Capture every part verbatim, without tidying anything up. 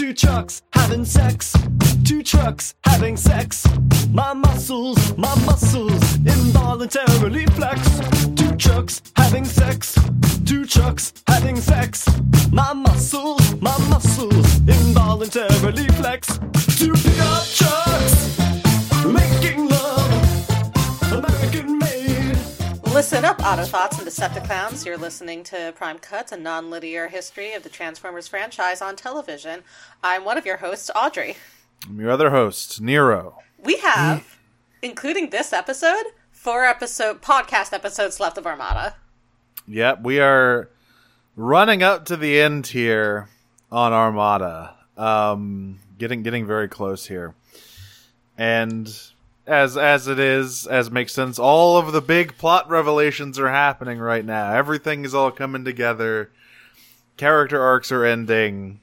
Two trucks having sex. Two trucks having sex. My muscles, my muscles involuntarily flex. Two trucks having sex. Two trucks having sex. My muscles, my muscles involuntarily flex. Two pickup trucks making love, American-made. Listen up, Autobots and Decepticons. You're listening to Prime Cuts, a non-linear history of the Transformers franchise on television. I'm one of your hosts, Audrey. I'm your other host, Nero. We have, including this episode, four episode podcast episodes left of Armada. Yep, we are running up to the end here on Armada. Um, getting getting very close here. And as as it is, as makes sense, all of the big plot revelations are happening right now. Everything is all coming together. Character arcs are ending.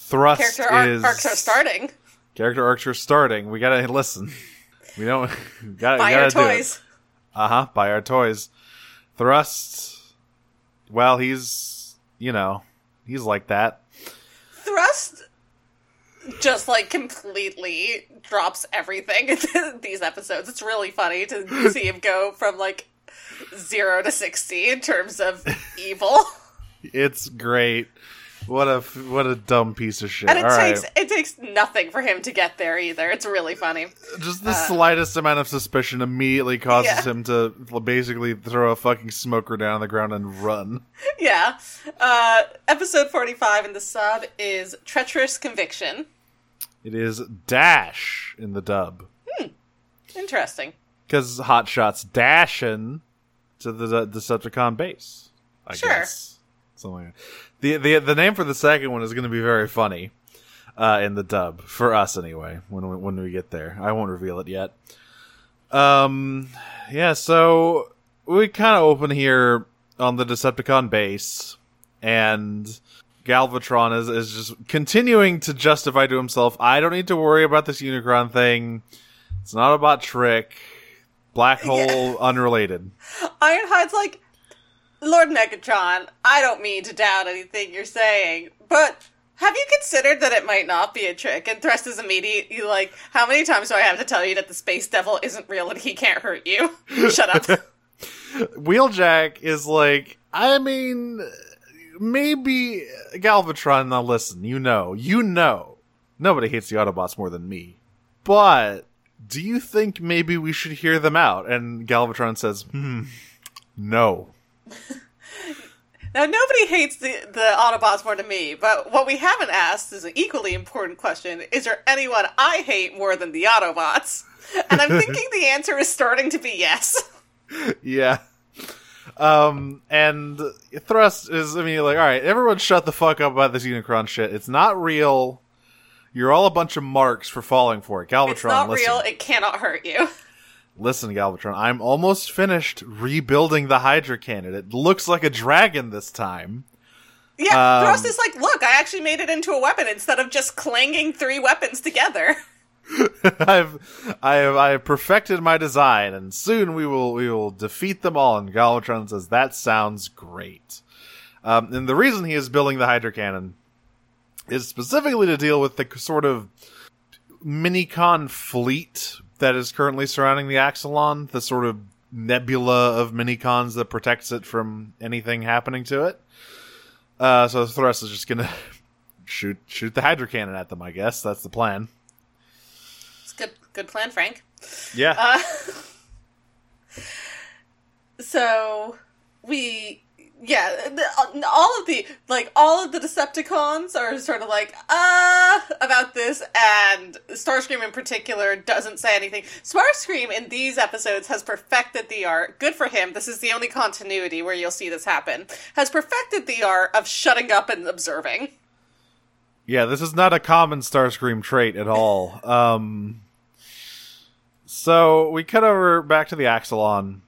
Thrust is... Character ar- arcs are starting. Character arcs are starting. We gotta listen. We don't... We gotta, buy we gotta our toys. Uh-huh, buy our toys. Thrust, well, he's, you know, he's like that. Thrust just, like, completely drops everything in these episodes. It's really funny to see him go from, like, zero to sixty in terms of evil. It's great. What a, what a dumb piece of shit. And it All takes right. it takes nothing for him to get there either. It's really funny. Just the uh, slightest amount of suspicion immediately causes yeah. him to basically throw a fucking smoker down on the ground and run. Yeah. Uh, episode forty-five in the sub is Treacherous Conviction. It is Dash in the dub. Hmm. Interesting. Because Hotshot's dashing to the Decepticon base, I sure. guess. Something like that. The, the the name for the second one is going to be very funny uh, in the dub. For us, anyway, when we, when we get there. I won't reveal it yet. Um, yeah, so we kind of open here on the Decepticon base. And Galvatron is, is just continuing to justify to himself, I don't need to worry about this Unicron thing. It's not about trick. Black hole yeah. unrelated. Ironhide's like... Lord Megatron, I don't mean to doubt anything you're saying, but have you considered that it might not be a trick? And Thrust is immediately like, how many times do I have to tell you that the space devil isn't real and he can't hurt you? Shut up. Wheeljack is like, I mean, maybe Galvatron, now listen, you know, you know, nobody hates the Autobots more than me, but do you think maybe we should hear them out? And Galvatron says, hmm, no. Now, nobody hates the, the Autobots more than me, but what we haven't asked is an equally important question. Is there anyone I hate more than the Autobots? And I'm thinking the answer is starting to be yes. Yeah. Um, and Thrust is, I mean, like, all right, everyone shut the fuck up about this Unicron shit. It's not real. You're all a bunch of marks for falling for it. Galvatron, it's not listen. Real. It cannot hurt you. Listen, Galvatron, I'm almost finished rebuilding the Hydra Cannon. It looks like a dragon this time. Yeah, um, Thrust is like, look, I actually made it into a weapon instead of just clanging three weapons together. I've, I have, I have perfected my design, and soon we will, we will defeat them all. And Galvatron says, that sounds great. Um, and the reason he is building the Hydra Cannon is specifically to deal with the sort of Minicon fleet that is currently surrounding the Axalon, the sort of nebula of Minicons that protects it from anything happening to it. Uh, so Thrust is just going to shoot shoot the Hydra Cannon at them, I guess. That's the plan. It's a good, good plan, Frank. Yeah. Uh, so we... Yeah, all of the, like, all of the Decepticons are sort of like, uh, about this, and Starscream in particular doesn't say anything. Starscream in these episodes has perfected the art, good for him, this is the only continuity where you'll see this happen, has perfected the art of shutting up and observing. Yeah, this is not a common Starscream trait at all. um, so we cut over back to the Axalon.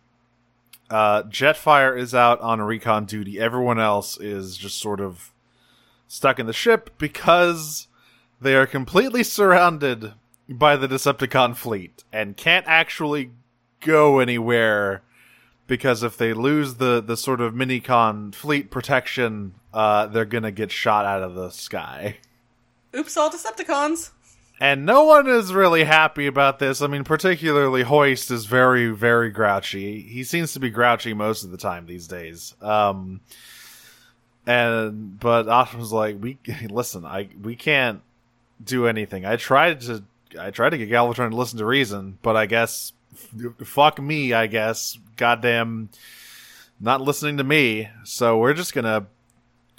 Uh, Jetfire is out on recon duty. Everyone else is just sort of stuck in the ship because they are completely surrounded by the Decepticon fleet and can't actually go anywhere because if they lose the, the sort of Minicon fleet protection, uh, they're gonna get shot out of the sky. Oops, all Decepticons. And no one is really happy about this. I mean, particularly Hoist is very, very grouchy. He seems to be grouchy most of the time these days. Um, and but Optimus like, we listen. I we can't do anything. I tried to I tried to get Galvatron to listen to reason, but I guess f- fuck me. I guess goddamn, not listening to me. So we're just gonna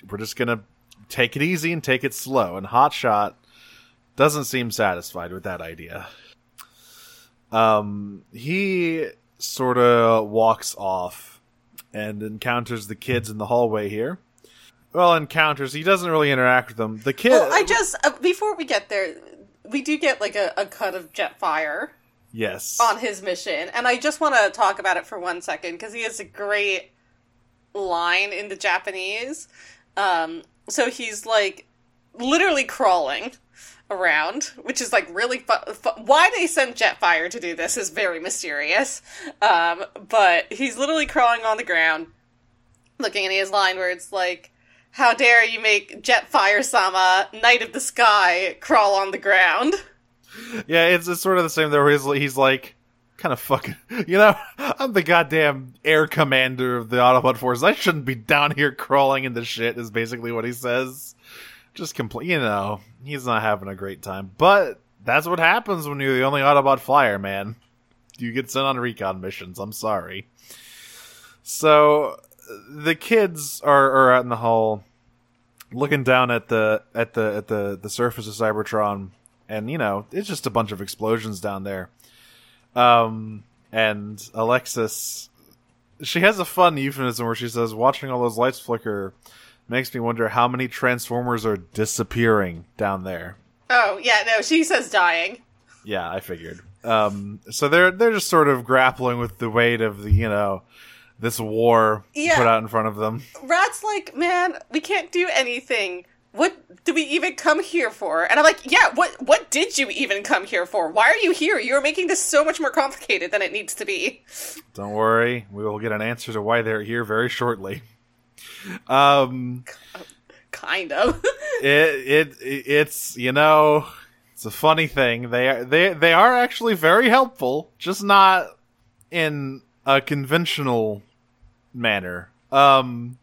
we're just gonna take it easy and take it slow. And Hotshot doesn't seem satisfied with that idea. Um, he sort of walks off and encounters the kids in the hallway here. Well, encounters. He doesn't really interact with them. The kid. Well, I just uh, before we get there, we do get like a, a cut of Jetfire. Yes. On his mission, and I just want to talk about it for one second because he has a great line in the Japanese. Um, so he's like literally crawling around, which is like really fu- fu- why they sent Jetfire to do this is very mysterious, um but he's literally crawling on the ground looking, and he has line where it's like, how dare you make Jetfire sama Knight of the Sky crawl on the ground. Yeah, it's, it's sort of the same there. He's, he's like kind of fucking, you know, I'm the goddamn air commander of the Autobot force, I shouldn't be down here crawling in the shit, is basically what he says. Just complete, you know, he's not having a great time. But that's what happens when you're the only Autobot flyer, man. You get sent on recon missions. I'm sorry. So the kids are, are out in the hall, looking down at the at the at the the surface of Cybertron, and you know it's just a bunch of explosions down there. Um, and Alexis, she has a fun euphemism where she says, "Watching all those lights flicker makes me wonder how many Transformers are disappearing down there." Oh, yeah, no, she says dying. Yeah, I figured. Um, so they're they're just sort of grappling with the weight of the, you know, this war yeah. put out in front of them. Rat's like, man, we can't do anything. What do we even come here for? And I'm like, yeah, what what did you even come here for? Why are you here? You're making this so much more complicated than it needs to be. Don't worry, we will get an answer to why they're here very shortly. Um, kind of. it it it's you know it's a funny thing. They are they they are actually very helpful, just not in a conventional manner. Um,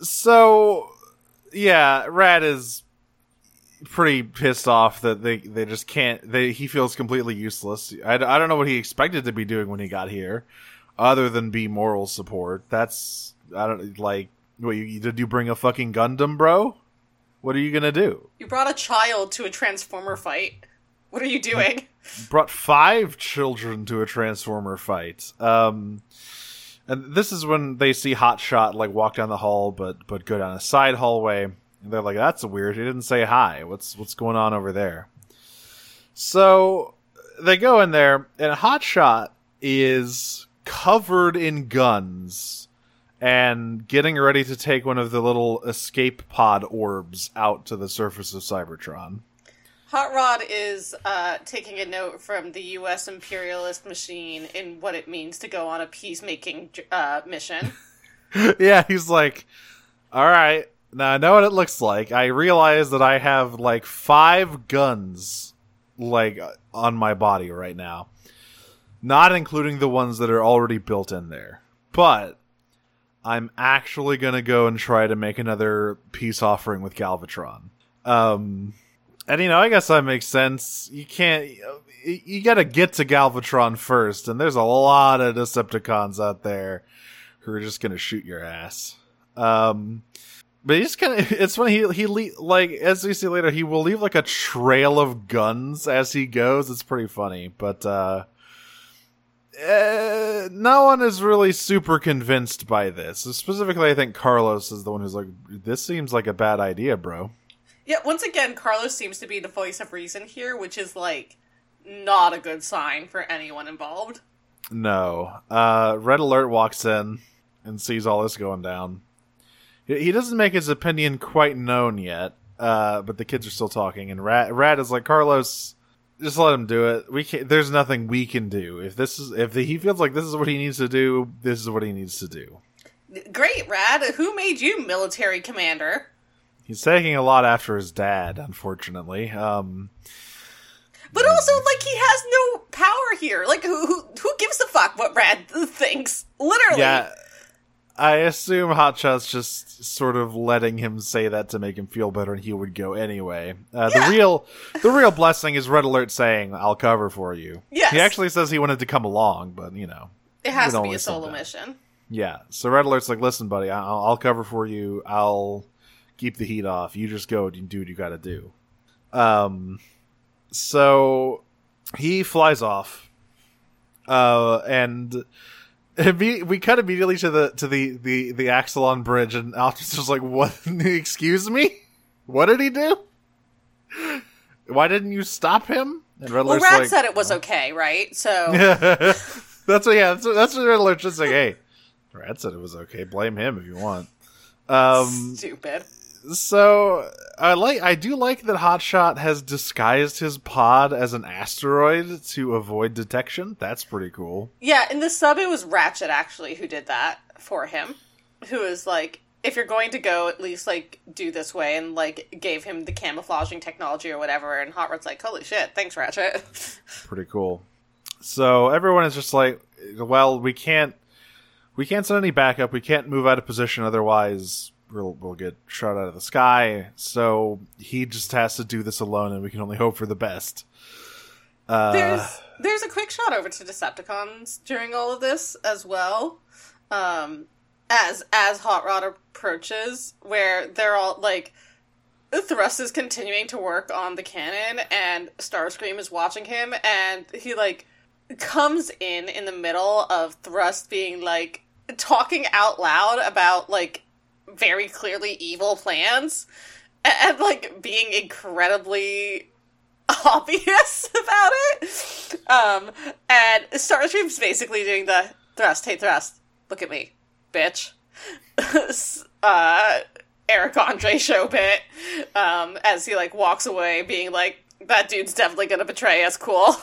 so yeah, Rad is pretty pissed off that they they just can't. They he feels completely useless. I I don't know what he expected to be doing when he got here, other than be moral support. That's I don't like. What you, did you bring a fucking Gundam, bro? What are you gonna do? You brought a child to a Transformer fight. What are you doing? You brought five children to a Transformer fight. Um, and this is when they see Hotshot like walk down the hall, but but go down a side hallway, and they're like, "That's weird. He didn't say hi. What's what's going on over there?" So they go in there, and Hotshot is covered in guns and getting ready to take one of the little escape pod orbs out to the surface of Cybertron. Hot Rod is uh, taking a note from the U S imperialist machine in what it means to go on a peacemaking uh, mission. Yeah, he's like, all right, now I know what it looks like. I realize that I have, like, five guns, like, on my body right now. Not including the ones that are already built in there. But I'm actually going to go and try to make another peace offering with Galvatron. Um, and, you know, I guess that makes sense. You can't... You, you gotta get to Galvatron first, and there's a lot of Decepticons out there who are just going to shoot your ass. Um, but he's kind of... It's funny, he, he le- like, as we see later, he will leave, like, a trail of guns as he goes. It's pretty funny, but uh... Uh, no one is really super convinced by this. Specifically, I think Carlos is the one who's like, this seems like a bad idea, bro. Yeah, once again, Carlos seems to be the voice of reason here, which is, like, not a good sign for anyone involved. No. Uh, Red Alert walks in and sees all this going down. He doesn't make his opinion quite known yet, uh, but the kids are still talking, and Rat, Rat is like, Carlos, just let him do it. We can't, there's nothing we can do. If this is if the, he feels like this is what he needs to do, this is what he needs to do. Great, Rad. Who made you military commander? He's taking a lot after his dad, unfortunately. Um, but also, like, he has no power here. Like, who who, who gives a fuck what Rad thinks? Literally. Yeah. I assume Hotshot's just sort of letting him say that to make him feel better, and he would go anyway. Uh, yeah. The real the real blessing is Red Alert saying, "I'll cover for you." Yes. He actually says he wanted to come along, but, you know. It has to be a solo mission. Yeah. So Red Alert's like, "Listen, buddy, I- I'll cover for you. I'll keep the heat off. You just go and do what you gotta do." Um, so he flies off. Uh, and... We cut immediately to the to the, the, the Axalon bridge, and Optimus was like, "What? Excuse me? What did he do? Why didn't you stop him?" And Red Alert's well, Rad like, said it was oh. okay, right? So that's what, yeah, that's what, that's what Red Alert's just like, "Hey, Rad said it was okay. Blame him if you want." Um, Stupid. So I like I do like that Hotshot has disguised his pod as an asteroid to avoid detection. That's pretty cool. Yeah, in the sub it was Ratchet actually who did that for him. Who was like, if you're going to go, at least like do this way, and like gave him the camouflaging technology or whatever, and Hot Rod's like, "Holy shit, thanks Ratchet." Pretty cool. So everyone is just like, well, we can't we can't send any backup, we can't move out of position, otherwise We'll, we'll get shot out of the sky, so he just has to do this alone, and we can only hope for the best. Uh, there's there's a quick shot over to Decepticons during all of this as well, um, as as Hot Rod approaches, where they're all like, Thrust is continuing to work on the cannon, and Starscream is watching him, and he like comes in in the middle of Thrust being like talking out loud about like very clearly evil plans, and, and like being incredibly obvious about it. Um, and Starscream's basically doing the Thrust, "Hey Thrust, look at me, bitch." uh, Eric Andre show bit, um, as he like walks away being like, "That dude's definitely gonna betray us, cool."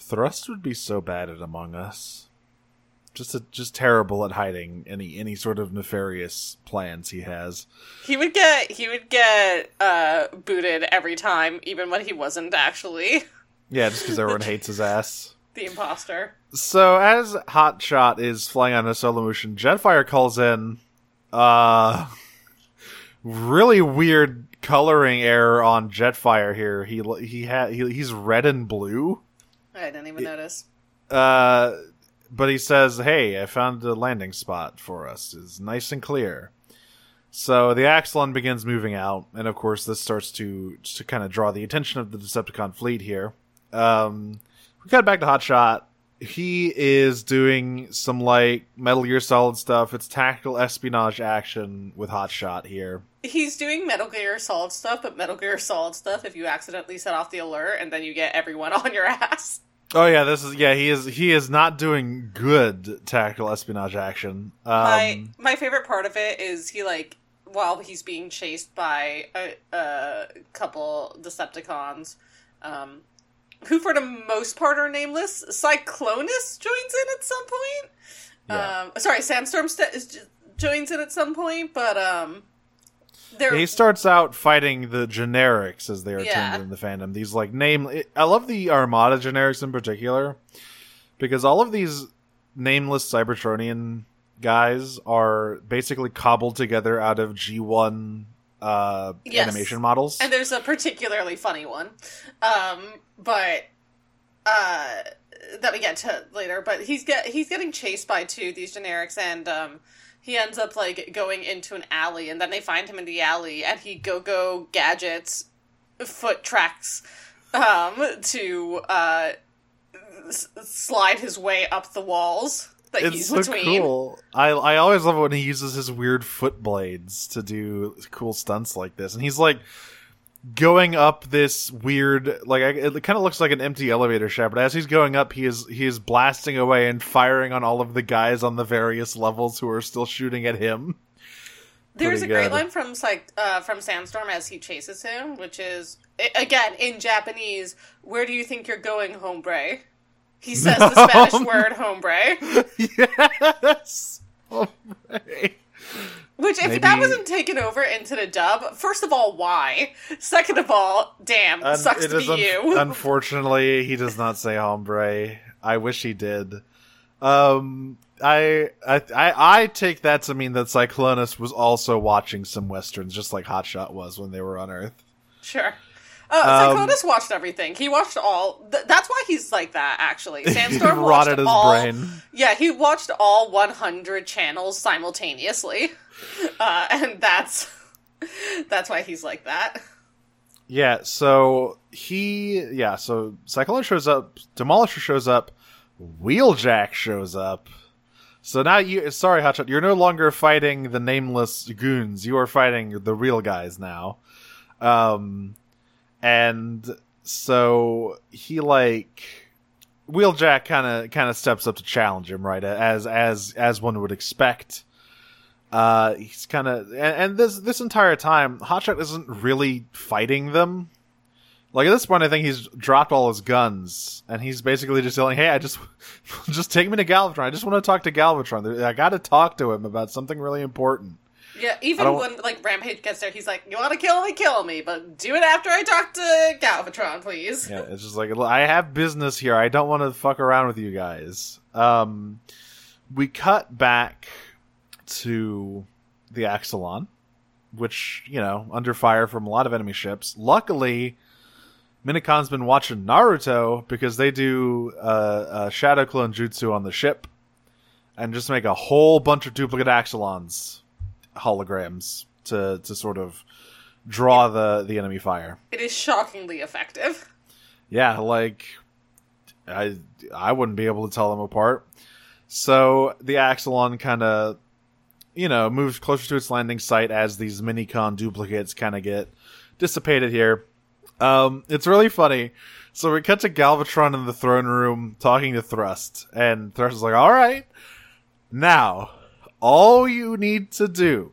Thrust would be so bad at Among Us. Just a, just terrible at hiding any any sort of nefarious plans he has. He would get he would get uh, booted every time, even when he wasn't actually. Yeah, just because everyone hates his ass. The imposter. So as Hotshot is flying on a solo motion, Jetfire calls in. Uh, really weird coloring error on Jetfire here. He he had he, he's red and blue. I didn't even it, notice. Uh. But he says, "Hey, I found a landing spot for us. It's nice and clear." So the Axalon begins moving out, and of course this starts to, to kind of draw the attention of the Decepticon fleet here. Um, we cut back to Hotshot. He is doing some, like, Metal Gear Solid stuff. It's tactical espionage action with Hotshot here. He's doing Metal Gear Solid stuff, but Metal Gear Solid stuff if you accidentally set off the alert and then you get everyone on your ass. Oh yeah, this is yeah. He is he is not doing good tactical espionage action. Um, my my favorite part of it is he like while he's being chased by a, a couple Decepticons, um, who for the most part are nameless. Cyclonus joins in at some point. Yeah. Um, sorry, Sandstorm st- joins in at some point, but um. They're... He starts out fighting the generics, as they are yeah. termed in the fandom. These, like, name... I love the Armada generics in particular, because all of these nameless Cybertronian guys are basically cobbled together out of G one uh, yes. animation models. And there's a particularly funny one, um, but uh, that we get to later. But he's get he's getting chased by two these generics, and... Um, he ends up, like, going into an alley, and then they find him in the alley, and he go-go gadgets, foot tracks, um, to, uh, s- slide his way up the walls that it's he's so between. Cool. I, I always love it when he uses his weird foot blades to do cool stunts like this, and he's, like, going up this weird, like, it kind of looks like an empty elevator shaft, but as he's going up, he is he is blasting away and firing on all of the guys on the various levels who are still shooting at him. There's Pretty a good. great line from uh, from Sandstorm as he chases him, which is, again, in Japanese, "Where do you think you're going, hombre?" He says no. the Spanish word, hombre. Yes! Hombre. Which, if Maybe... that wasn't taken over into the dub, first of all, why? Second of all, damn, Un- sucks to be un- you. Unfortunately, he does not say hombre. I wish he did. Um, I, I, I, I take that to mean that Cyclonus was also watching some Westerns, just like Hotshot was when they were on Earth. Sure. Oh, uh, Cyclonus um, watched everything. He watched all... Th- that's why he's like that, actually. Sandstorm he rotted watched his all... brain. Yeah, he watched all one hundred channels simultaneously. Uh, and that's... that's why he's like that. Yeah, so he... Yeah, so Cyclonus shows up, Demolisher shows up, Wheeljack shows up. So now you... Sorry, Hotshot, you're no longer fighting the nameless goons. You are fighting the real guys now. Um... And so he like Wheeljack kind of kind of steps up to challenge him, right? As as as one would expect. Uh, he's kind of and, and this this entire time, Hotshot isn't really fighting them. Like at this point, I think he's dropped all his guns, and he's basically just telling, "Hey, I just just take me to Galvatron. I just want to talk to Galvatron. I got to talk to him about something really important." Yeah, even when, like, Rampage gets there, he's like, you want to kill me, kill me, but do it after I talk to Galvatron, please. Yeah, it's just like, I have business here. I don't want to fuck around with you guys. Um, we cut back to the Axalon, which, you know, under fire from a lot of enemy ships. Luckily, Minicon's been watching Naruto because they do uh, a Shadow Clone Jutsu on the ship and just make a whole bunch of duplicate Axalons. Holograms to to sort of draw the the enemy fire. It is shockingly effective. Yeah, like I I wouldn't be able to tell them apart. So the Axalon kind of, you know, moves closer to its landing site as these Minicon duplicates kind of get dissipated here. Um, it's really funny. So we cut to Galvatron in the throne room talking to Thrust, and Thrust is like, "All right, now." All you need to do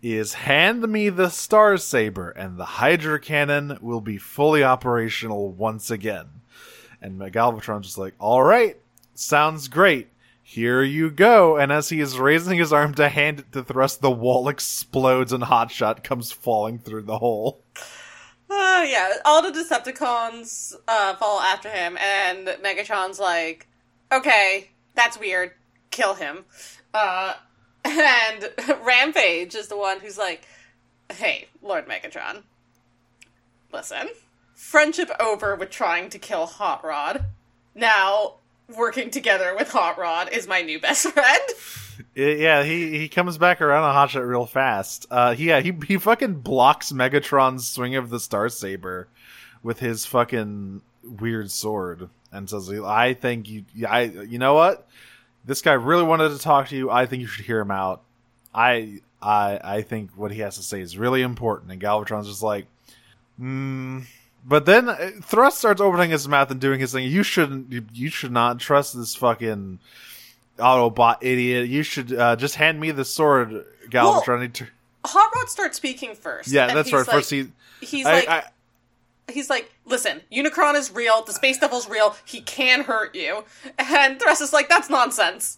is hand me the Star Saber, and the Hydra Cannon will be fully operational once again. And Galvatron's just like, all right, sounds great. Here you go. And as he is raising his arm to hand it to Thrust, the wall explodes and Hotshot comes falling through the hole. Uh, yeah, all the Decepticons uh, fall after him, and Megatron's like, okay, that's weird. Kill him. Uh, and Rampage is the one who's like, hey, Lord Megatron, listen, friendship over with trying to kill Hot Rod. Now, working together with Hot Rod is my new best friend. Yeah, he, he comes back around on Hotshot real fast. Uh, yeah, he, he fucking blocks Megatron's swing of the Star Saber with his fucking weird sword and says, I think you, I, you know what? This guy really wanted to talk to you. I think you should hear him out. I I, I think what he has to say is really important. And Galvatron's just like, hmm. But then Thrust starts opening his mouth and doing his thing. You shouldn't, you, you should not trust this fucking Autobot idiot. You should uh, just hand me the sword, Galvatron. Well, Hot Rod starts speaking first. Yeah, that's right. Like, first he, he's I, like, I, he's like, listen, Unicron is real, the Space Devil's real, he can hurt you. And Thrust is like, that's nonsense.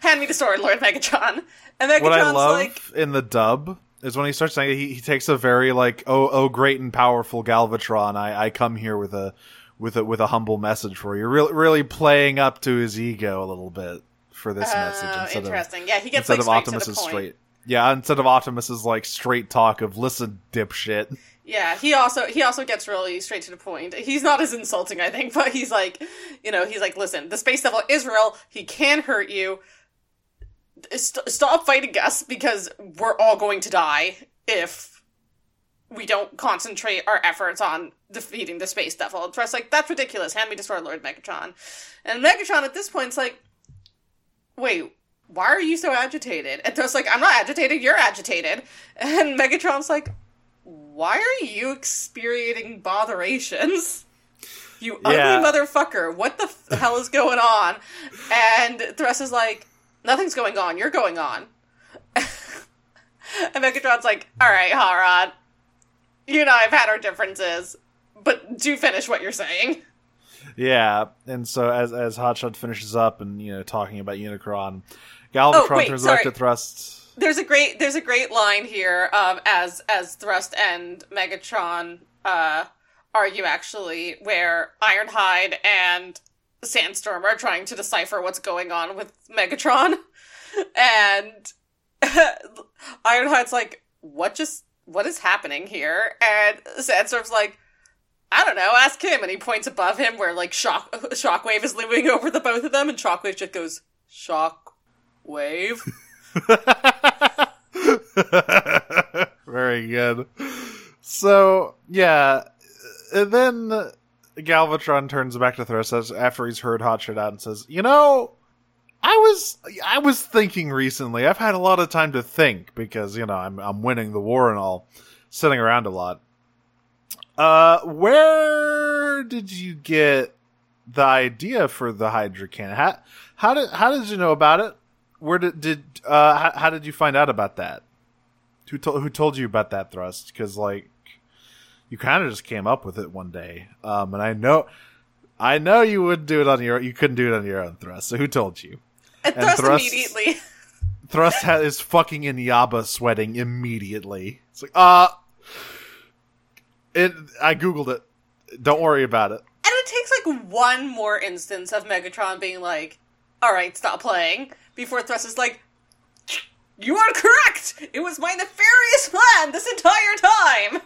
Hand me the sword, Lord Megatron. And Megatron's what I love like, in the dub is when he starts saying he, he takes a very like, oh oh great and powerful Galvatron, I, I come here with a with a with a humble message for you. Really really playing up to his ego a little bit for this uh, message. Interesting. Of, yeah, he gets instead like, of Optimus is straight. Yeah, instead of Optimus's like straight talk of listen, dipshit. Yeah, he also he also gets really straight to the point. He's not as insulting, I think, but he's like, you know, he's like, listen, the Space Devil is real. He can hurt you. St- stop fighting us because we're all going to die if we don't concentrate our efforts on defeating the Space Devil. And Thrust's like, that's ridiculous. Hand me the sword, Lord Megatron. And Megatron at this point's like, wait. Why are you so agitated? And Thrust's like, I'm not agitated, you're agitated. And Megatron's like, why are you experiencing botherations? You yeah. ugly motherfucker, what the f- hell is going on? And Thrust is like, nothing's going on, you're going on. And Megatron's like, alright, Hot Rod, you and I have had our differences, but do finish what you're saying. Yeah, and so as as Hotshot finishes up and, you know, talking about Unicron, Galvatron oh, wait, turns sorry. back to Thrust. There's a great there's a great line here um, as as Thrust and Megatron uh, argue actually, where Ironhide and Sandstorm are trying to decipher what's going on with Megatron, and Ironhide's like, "What just what is happening here?" And Sandstorm's like, "I don't know, ask him." And he points above him where like shock Shockwave is looming over the both of them, and Shockwave just goes, "Shockwave." Very good. So yeah, and then Galvatron turns back to Thrust after he's heard Hotshot out and says, "You know, I was I was thinking recently. I've had a lot of time to think because you know I'm I'm winning the war and all, sitting around a lot. Uh, where did you get the idea for the Hydra Cannon? How how did how did you know about it? Where did did uh how, how did you find out about that? Who told who told you about that, Thrust? Because like." You kind of just came up with it one day, um, and I know, I know you wouldn't do it on your. You couldn't do it on your own, Thrust. So who told you?" And, and Thrust, Thrust immediately. Thrust ha- is fucking Inyaba sweating immediately. It's like, uh it. I googled it. Don't worry about it. And it takes like one more instance of Megatron being like, "All right, stop playing," before Thrust is like, "You are correct! It was my nefarious plan this entire time!"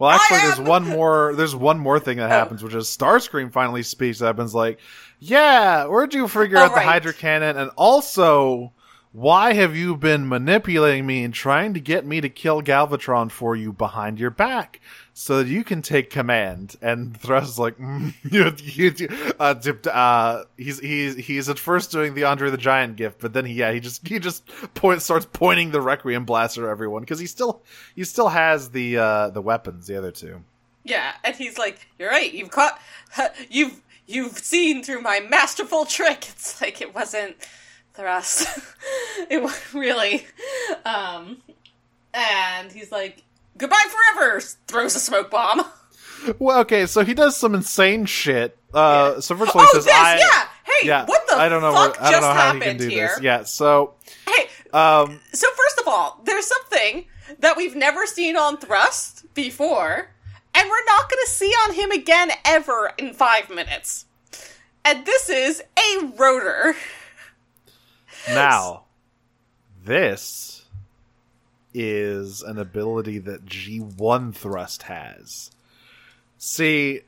Well, actually, there's one more There's one more thing that happens, oh. which is Starscream finally speaks up and's like, "Yeah, where'd you figure oh, out right. the Hydra Cannon? And also, why have you been manipulating me and trying to get me to kill Galvatron for you behind your back so that you can take command?" And Thrust's like, mm, you, you, uh, dipped, uh, he's, he's, he's at first doing the Andre the Giant gift, but then he, yeah, he just, he just point, starts pointing the Requiem Blaster at everyone. Cause he still, he still has the, uh, the weapons, the other two. Yeah. And he's like, "You're right. You've caught, you've, you've seen through my masterful trick." It's like, it wasn't Thrust. It was really, um, and he's like, "Goodbye forever!" Throws a smoke bomb. Well, okay, so he does some insane shit. Uh, yeah. So first of all, he oh, says, this, I, yeah! Hey, yeah, what the I don't know fuck where, I don't just know how happened he can do here? This. Yeah, so... Hey, um, so first of all, there's something that we've never seen on Thrust before, and we're not going to see on him again ever in five minutes. And this is a rotor. Now, this... is an ability that G one Thrust has. See,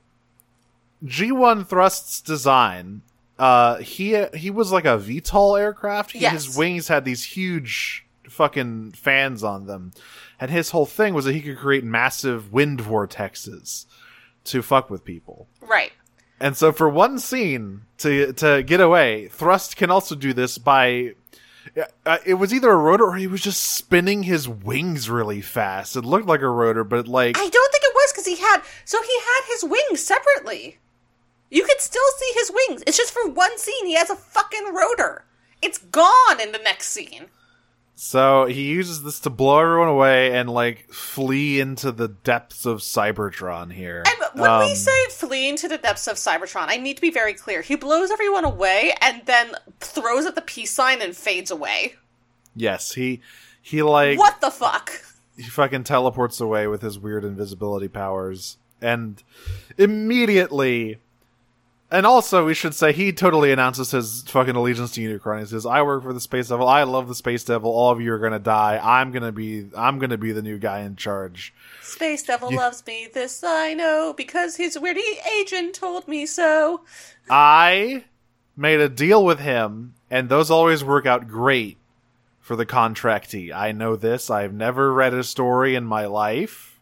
G one Thrust's design, uh, he he was like a V TOL aircraft. He, yes. His wings had these huge fucking fans on them. And his whole thing was that he could create massive wind vortexes to fuck with people. Right. And so for one scene to to get away, Thrust can also do this by... Uh, it was either a rotor or he was just spinning his wings really fast. It looked like a rotor, but like... I don't think it was because he had... So he had his wings separately. You could still see his wings. It's just for one scene he has a fucking rotor. It's gone in the next scene. So he uses this to blow everyone away and like flee into the depths of Cybertron here. And when um, we say flee into the depths of Cybertron, I need to be very clear. He blows everyone away and then throws at the peace sign and fades away. Yes, he he like what the fuck? He fucking teleports away with his weird invisibility powers and immediately. And also, we should say, he totally announces his fucking allegiance to Unicron. He says, "I work for the Space Devil. I love the Space Devil. All of you are gonna die. I'm gonna be, I'm gonna be the new guy in charge. Space Devil you- loves me. This I know because his weirdy agent told me so. I made a deal with him, and those always work out great for the contractee. I know this. I've never read a story in my life.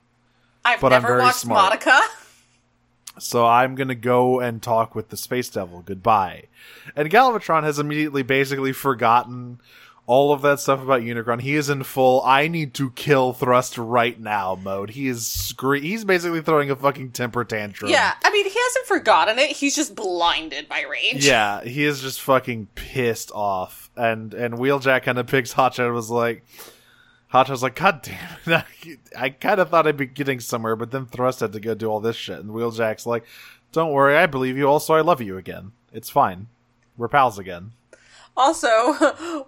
I've but never I'm very watched smart. Monica." So I'm going to go and talk with the Space Devil. Goodbye. And Galvatron has immediately basically forgotten all of that stuff about Unicron. He is in full, I need to kill Thrust right now mode. He is scre- He's basically throwing a fucking temper tantrum. Yeah, I mean, he hasn't forgotten it. He's just blinded by rage. Yeah, he is just fucking pissed off. And and Wheeljack kind of picks Hotshot and was like... Hotshot was like, "God damn it, I kind of thought I'd be getting somewhere, but then Thrust had to go do all this shit." And Wheeljack's like, "Don't worry, I believe you. Also, I love you again. It's fine. We're pals again." Also,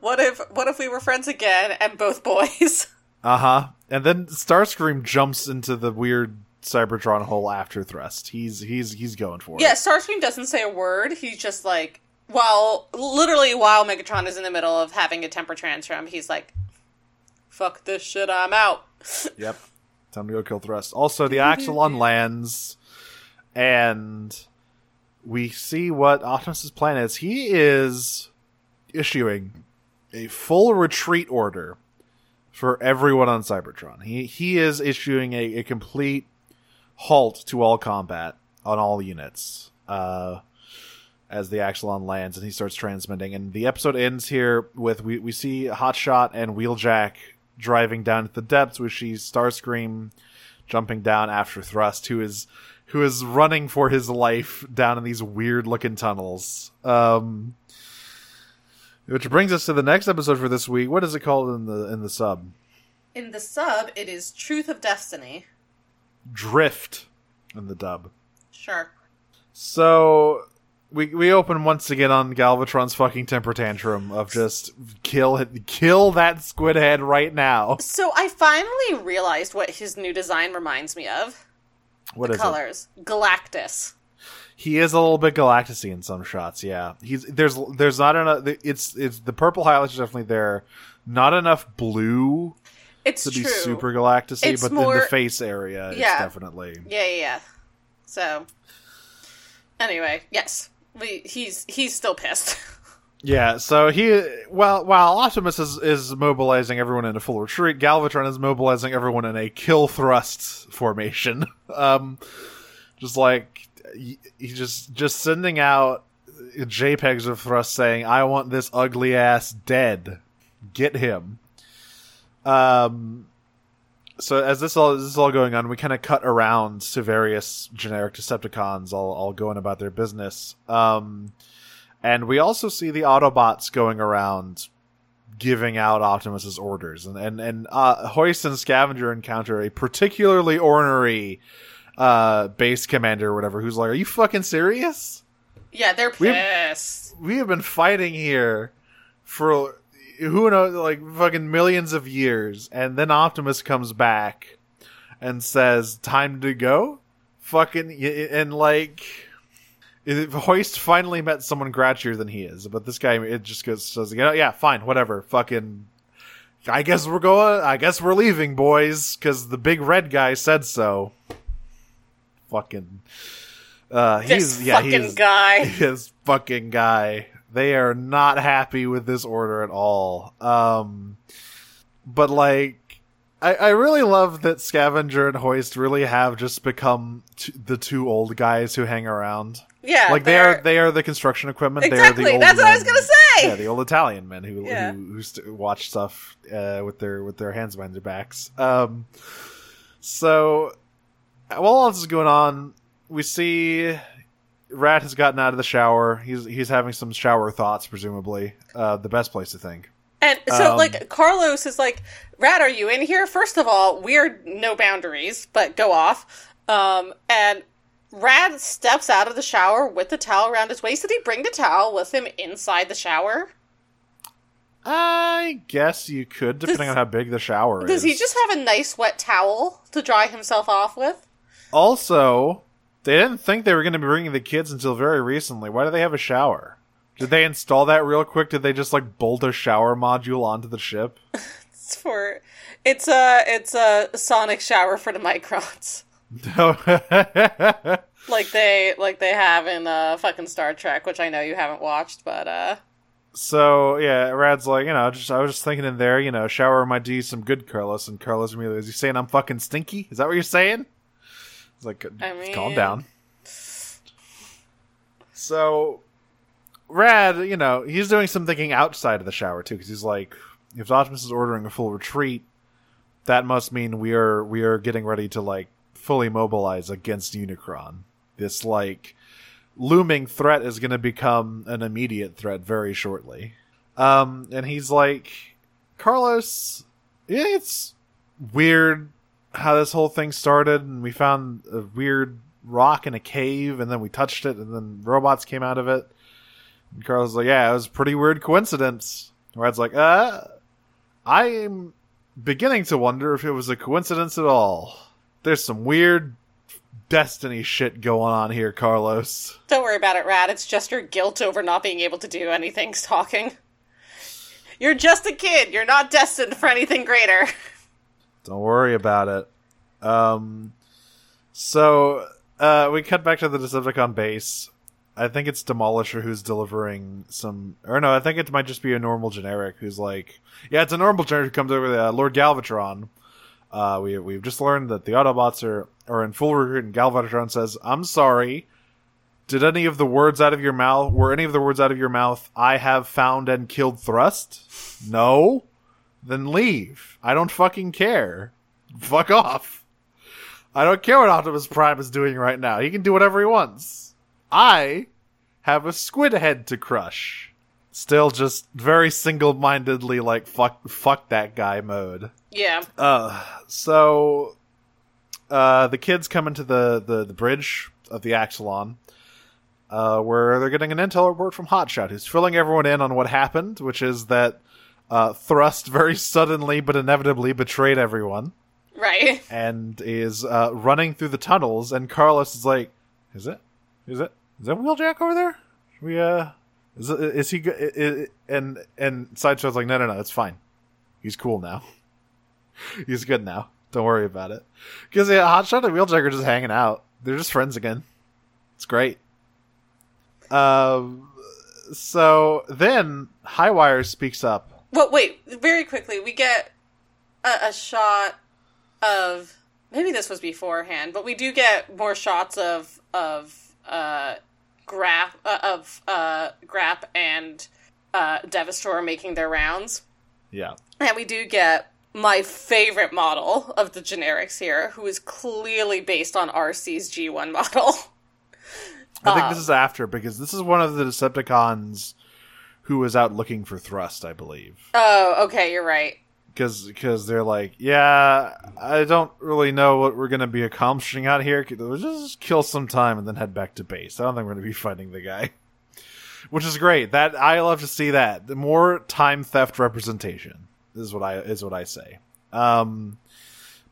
what if what if we were friends again and both boys? Uh-huh. And then Starscream jumps into the weird Cybertron hole after Thrust. He's he's he's going for it. Yeah, Starscream doesn't say a word. He's just like, while literally while Megatron is in the middle of having a temper tantrum, he's like, fuck this shit, I'm out. Yep. Time to go kill Thrust. Also, the Axalon lands, and we see what Optimus' plan is. He is issuing a full retreat order for everyone on Cybertron. He he is issuing a, a complete halt to all combat on all units uh, as the Axalon lands, and he starts transmitting. And the episode ends here with we, we see Hotshot and Wheeljack driving down to the depths, where she's Starscream jumping down after Thrust, who is who is running for his life down in these weird-looking tunnels. Um... Which brings us to the next episode for this week. What is it called in the in the sub? In the sub, it is Truth of Destiny. Drift in the dub. Sure. So we we open once again on Galvatron's fucking temper tantrum of just kill kill that squid head right now. So I finally realized what his new design reminds me of. What the is colors. It? Galactus. He is a little bit Galactus-y in some shots, yeah. He's there's there's not enough. It's it's the purple highlights are definitely there. Not enough blue. It's to true. Be super Galactus-y, it's but more, in the face area, yeah. It's definitely yeah, yeah, yeah. So anyway, yes, we, he's he's still pissed. Yeah. So he while while Optimus is, is mobilizing everyone in a full retreat, Galvatron is mobilizing everyone in a kill thrust formation. um, just like. He just just sending out JPEGs of Thrust saying, I want this ugly ass dead. Get him. Um. So as this all this is all going on, we kind of cut around to various generic Decepticons all all going about their business. Um, and we also see the Autobots going around giving out Optimus's orders, and and and uh, Hoist and Scavenger encounter a particularly ornery uh base commander or whatever, who's like, are you fucking serious? Yeah, they're pissed. We've, we have been fighting here for who knows, like, fucking millions of years, and then Optimus comes back and says, time to go? Fucking, and like, Hoist finally met someone grouchier than he is, but this guy, it just goes, says, you know, yeah, fine, whatever, fucking, I guess we're going, I guess we're leaving, boys, because the big red guy said so. Fucking, uh, this he's, yeah, fucking he's, guy. His fucking guy. They are not happy with this order at all. Um, but like, I, I really love that Scavenger and Hoist really have just become t- the two old guys who hang around. Yeah, like they are they are the construction equipment. Exactly, they are the that's old what men. I was gonna say. Yeah, the old Italian men who yeah. who, who st- watch stuff uh, with their with their hands behind their backs. Um, so. While all this is going on, we see Rat has gotten out of the shower. He's he's having some shower thoughts, presumably. Uh, the best place to think. And so, um, like, Carlos is like, Rat, are you in here? First of all, we're no boundaries, but go off. Um, and Rat steps out of the shower with the towel around his waist. Did he bring the towel with him inside the shower? I guess you could, depending does, on how big the shower does is. Does he just have a nice wet towel to dry himself off with? Also, they didn't think they were going to be bringing the kids until very recently. Why do they have a shower? Did they install that real quick? Did they just, like, bolt a shower module onto the ship? It's for... It's a, it's a sonic shower for the Microns. like they like they have in uh, fucking Star Trek, which I know you haven't watched, but... uh So, yeah, Rad's like, you know, just I was just thinking in there, you know, shower my D some good, Carlos. And Carlos immediately, is you saying I'm fucking stinky? Is that what you're saying? It's like, I mean... calm down. So, Rad, you know, he's doing some thinking outside of the shower, too, because he's like, if Optimus is ordering a full retreat, that must mean we are we are getting ready to, like, fully mobilize against Unicron. This, like... looming threat is going to become an immediate threat very shortly. Um, and he's like, Carlos, it's weird how this whole thing started. And we found a weird rock in a cave, and then we touched it, and then robots came out of it. And Carlos is like, yeah, it was a pretty weird coincidence. Rad's like, uh, I'm beginning to wonder if it was a coincidence at all. There's some weird destiny shit going on here, Carlos. Don't worry about it, Rad. It's just your guilt over not being able to do anything's talking. You're just a kid. You're not destined for anything greater. Don't worry about it. Um, so uh, we cut back to the Decepticon base. I think it's Demolisher who's delivering some... Or no, I think it might just be a normal generic who's like... Yeah, it's a normal generic who comes over uh, Lord Galvatron. Uh, we, we've just learned that the Autobots are, are in full retreat, and Galvatron says, I'm sorry. Did any of the words out of your mouth... Were any of the words out of your mouth, I have found and killed Thrust? No? Then leave. I don't fucking care. Fuck off. I don't care what Optimus Prime is doing right now. He can do whatever he wants. I have a squid head to crush. Still just very single-mindedly, like, fuck fuck that guy mode. Yeah. Uh, so, uh, the kids come into the, the, the bridge of the Axalon, uh, where they're getting an intel report from Hotshot, who's filling everyone in on what happened, which is that uh, Thrust very suddenly but inevitably betrayed everyone. Right. And is uh, running through the tunnels, and Carlos is like, is it? Is it? Is that Wheeljack over there? Should we, uh, is, is he, is, is, and, and Sideshow's like, no, no, no, it's fine. He's cool now. He's good now. Don't worry about it. Because yeah, Hotshot and Wheeljack are just hanging out. They're just friends again. It's great. Um, so then Highwire speaks up. Well, wait, very quickly, we get a, a shot of, maybe this was beforehand, but we do get more shots of, of, Uh, Grap uh, of uh, Grap and uh, Devastator making their rounds. Yeah, and we do get my favorite model of the generics here, who is clearly based on R C's G one model. I think um, this is after, because this is one of the Decepticons who was out looking for Thrust, I believe. Oh, okay, you're right. Because because they're like, yeah, I don't really know what we're going to be accomplishing out here. We'll just kill some time and then head back to base. I don't think we're going to be fighting the guy. Which is great. That I love to see that. The more time theft representation is what I is what I say. Um,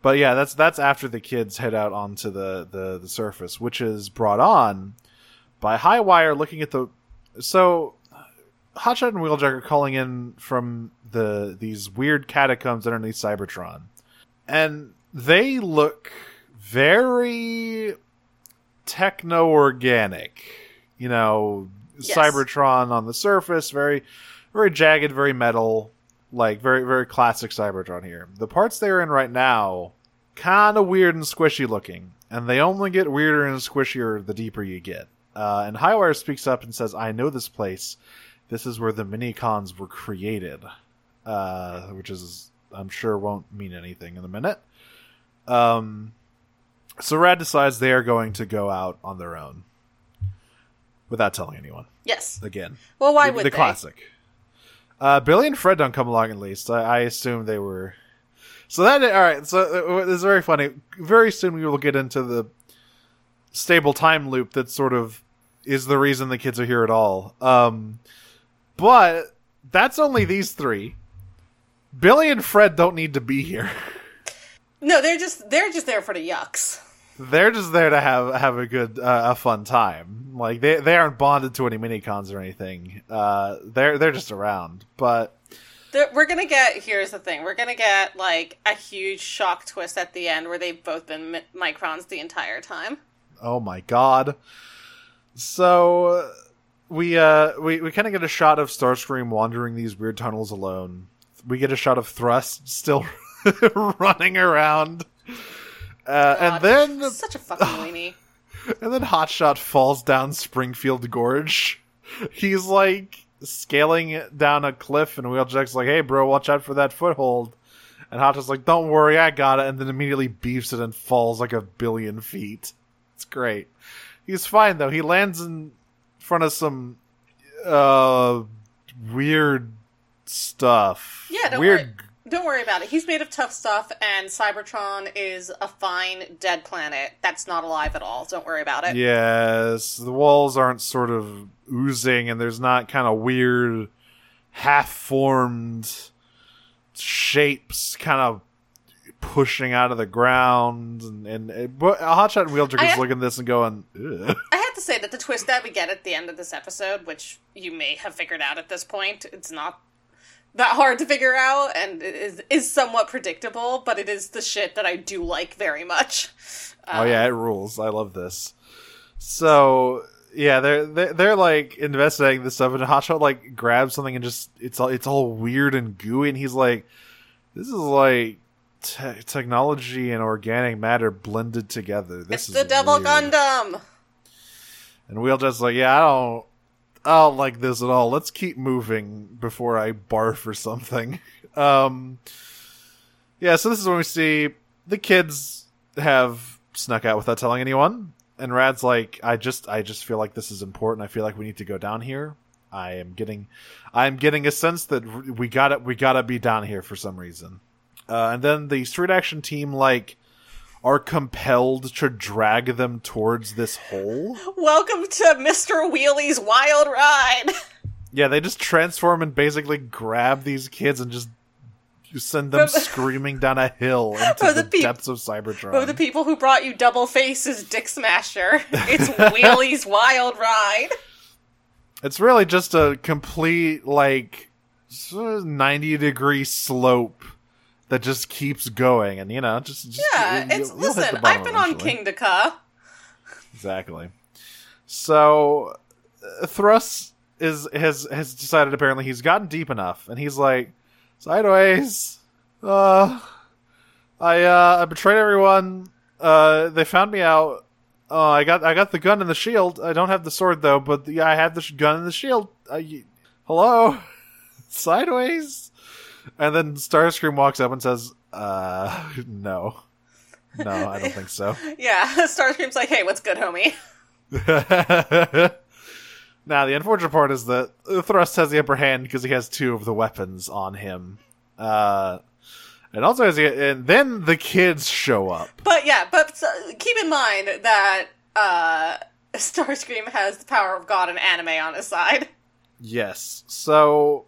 but yeah, that's that's after the kids head out onto the, the, the surface, which is brought on by Highwire looking at the... So... Hotshot and Wheeljack are calling in from the these weird catacombs underneath Cybertron. And they look very techno-organic. You know, yes. Cybertron on the surface, very very jagged, very metal, like very, very classic Cybertron here. The parts they're in right now, kind of weird and squishy looking. And they only get weirder and squishier the deeper you get. Uh, and Highwire speaks up and says, I know this place. This is where the Minicons were created, uh, which is, I'm sure, won't mean anything in a minute. Um, so Rad decides they are going to go out on their own without telling anyone. Yes. Again. Well, why the, would the they? The classic. Uh, Billy and Fred don't come along, at least. I, I assume they were. So that, all right. So it's very funny. Very soon we will get into the stable time loop that sort of is the reason the kids are here at all. Um, But that's only these three. Billy and Fred don't need to be here. No, they're just they're just there for the yucks. They're just there to have have a good uh, a fun time. Like they they aren't bonded to any Minicons or anything. Uh, they're they're just around. But there, we're gonna get here's the thing. We're gonna get like a huge shock twist at the end where they've both been mi- Microns the entire time. Oh my god! So. We uh we, we kind of get a shot of Starscream wandering these weird tunnels alone. We get a shot of Thrust still running around, uh, and then such a fucking weenie. And then Hotshot falls down Springfield Gorge. He's like scaling down a cliff, and Wheeljack's like, "Hey, bro, watch out for that foothold." And Hotshot's like, "Don't worry, I got it." And then immediately beefs it and falls like a billion feet. It's great. He's fine though. He lands in. front of some uh weird stuff. Yeah, don't weird worry. Don't worry about it. He's made of tough stuff, and Cybertron is a fine dead planet that's not alive at all. Don't worry about it. Yes, the walls aren't sort of oozing, and there's not kind of weird, half-formed shapes kind of pushing out of the ground. And, and but Hotshot and Wheeljack is looking at this and going, ugh. I have to say that the twist that we get at the end of this episode, which you may have figured out at this point, it's not that hard to figure out, and it is is somewhat predictable, but it is the shit that I do like very much. Um, oh yeah, it rules. I love this. So yeah, they're they're, they're like investigating this stuff, and Hotshot like grabs something and just it's all it's all weird and gooey, and he's like, "This is like te- technology and organic matter blended together. This it's is the double weird. Gundam." And Wheeljack's like, "Yeah, I don't." I don't like this at all. Let's keep moving before I barf or something. Um, yeah, so this is when we see the kids have snuck out without telling anyone. And Rad's like, I just I just feel like this is important. I feel like we need to go down here. I am getting I am getting a sense that we gotta we gotta be down here for some reason. Uh, and then the street action team like are compelled to drag them towards this hole. Welcome to Mister Wheelie's wild ride. Yeah, they just transform and basically grab these kids and just send them but, screaming down a hill into the, the pe- depths of Cybertron. For the people who brought you Double Face is Dick Smasher. It's Wheelie's wild ride. It's really just a complete, like, ninety degree slope that just keeps going, and you know, just, just yeah. You, it's listen. I've been on King Daka. Exactly. So, uh, Thrust is has has decided. Apparently, he's gotten deep enough, and he's like, "Sideways, uh, I uh, I betrayed everyone. Uh, they found me out. Uh, I got I got the gun and the shield. I don't have the sword though, but the, I have the sh- gun and the shield. Uh, y- Hello, Sideways." And then Starscream walks up and says, uh, no. No, I don't think so. Yeah, Starscream's like, hey, what's good, homie? Now, the unfortunate part is that Thrust has the upper hand because he has two of the weapons on him. Uh, and also, has he, and then the kids show up. But yeah, but keep in mind that uh, Starscream has the power of God and anime on his side. Yes, so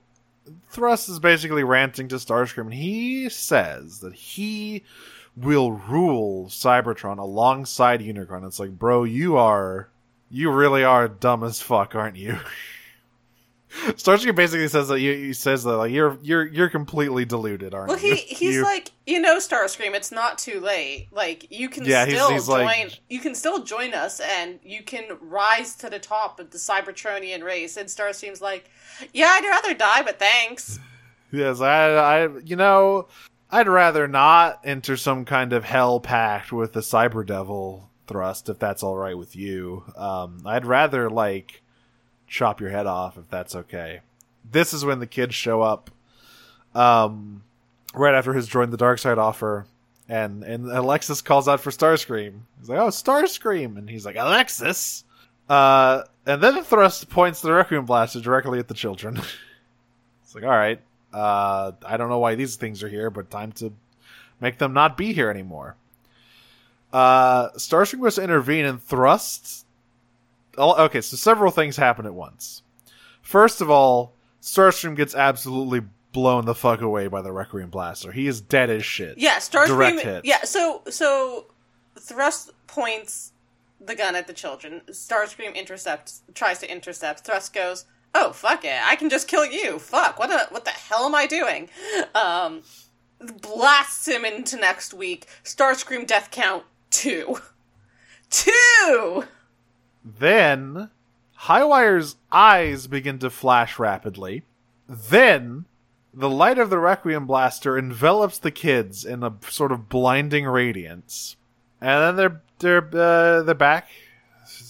Thrust is basically ranting to Starscream, and he says that he will rule Cybertron alongside Unicron. It's like, bro, you are, you really are dumb as fuck, aren't you? Starscream basically says that you, he says that like you're you're you're completely deluded, aren't well, you? Well, he he's you, like, you know, Starscream, it's not too late. Like you can yeah, still he's, he's join, like, you can still join us, and you can rise to the top of the Cybertronian race. And Starscream's like, yeah, I'd rather die, but thanks. Yes, I, I, you know, I'd rather not enter some kind of hell pact with the Cyber Devil, Thrust, if that's all right with you. Um, I'd rather like chop your head off if that's okay. This is when the kids show up, um, right after his join the dark side offer, and and Alexis calls out for Starscream. He's like, oh, Starscream, and he's like, Alexis. Uh, and then Thrust points the Requiem Blaster directly at the children. It's like, all right, uh, I don't know why these things are here, but time to make them not be here anymore. Uh, Starscream was to intervene, and Thrust. Okay, so several things happen at once. First of all, Starscream gets absolutely blown the fuck away by the Requiem Blaster. He is dead as shit. Yeah, Starscream. Direct hit. Yeah, so so Thrust points the gun at the children. Starscream intercepts, tries to intercept. Thrust goes, "Oh fuck it, I can just kill you. Fuck, what a, what the hell am I doing?" Um, blasts him into next week. Starscream death count two, two. Then, Highwire's eyes begin to flash rapidly. Then, the light of the Requiem Blaster envelops the kids in a sort of blinding radiance. And then they're, they're, uh, they're back.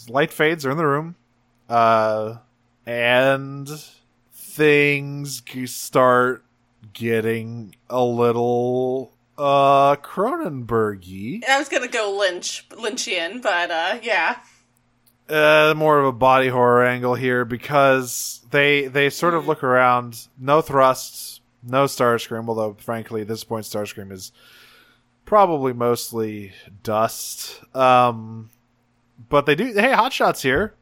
Light fades, they're in the room. Uh, and things start getting a little uh, Cronenberg-y. I was going to go Lynch, Lynchian, but uh, yeah. Uh, more of a body horror angle here because they they sort of look around. No Thrust, No Starscream, although frankly at this point Starscream is probably mostly dust. Um, but they do. Hey, Hotshot's here.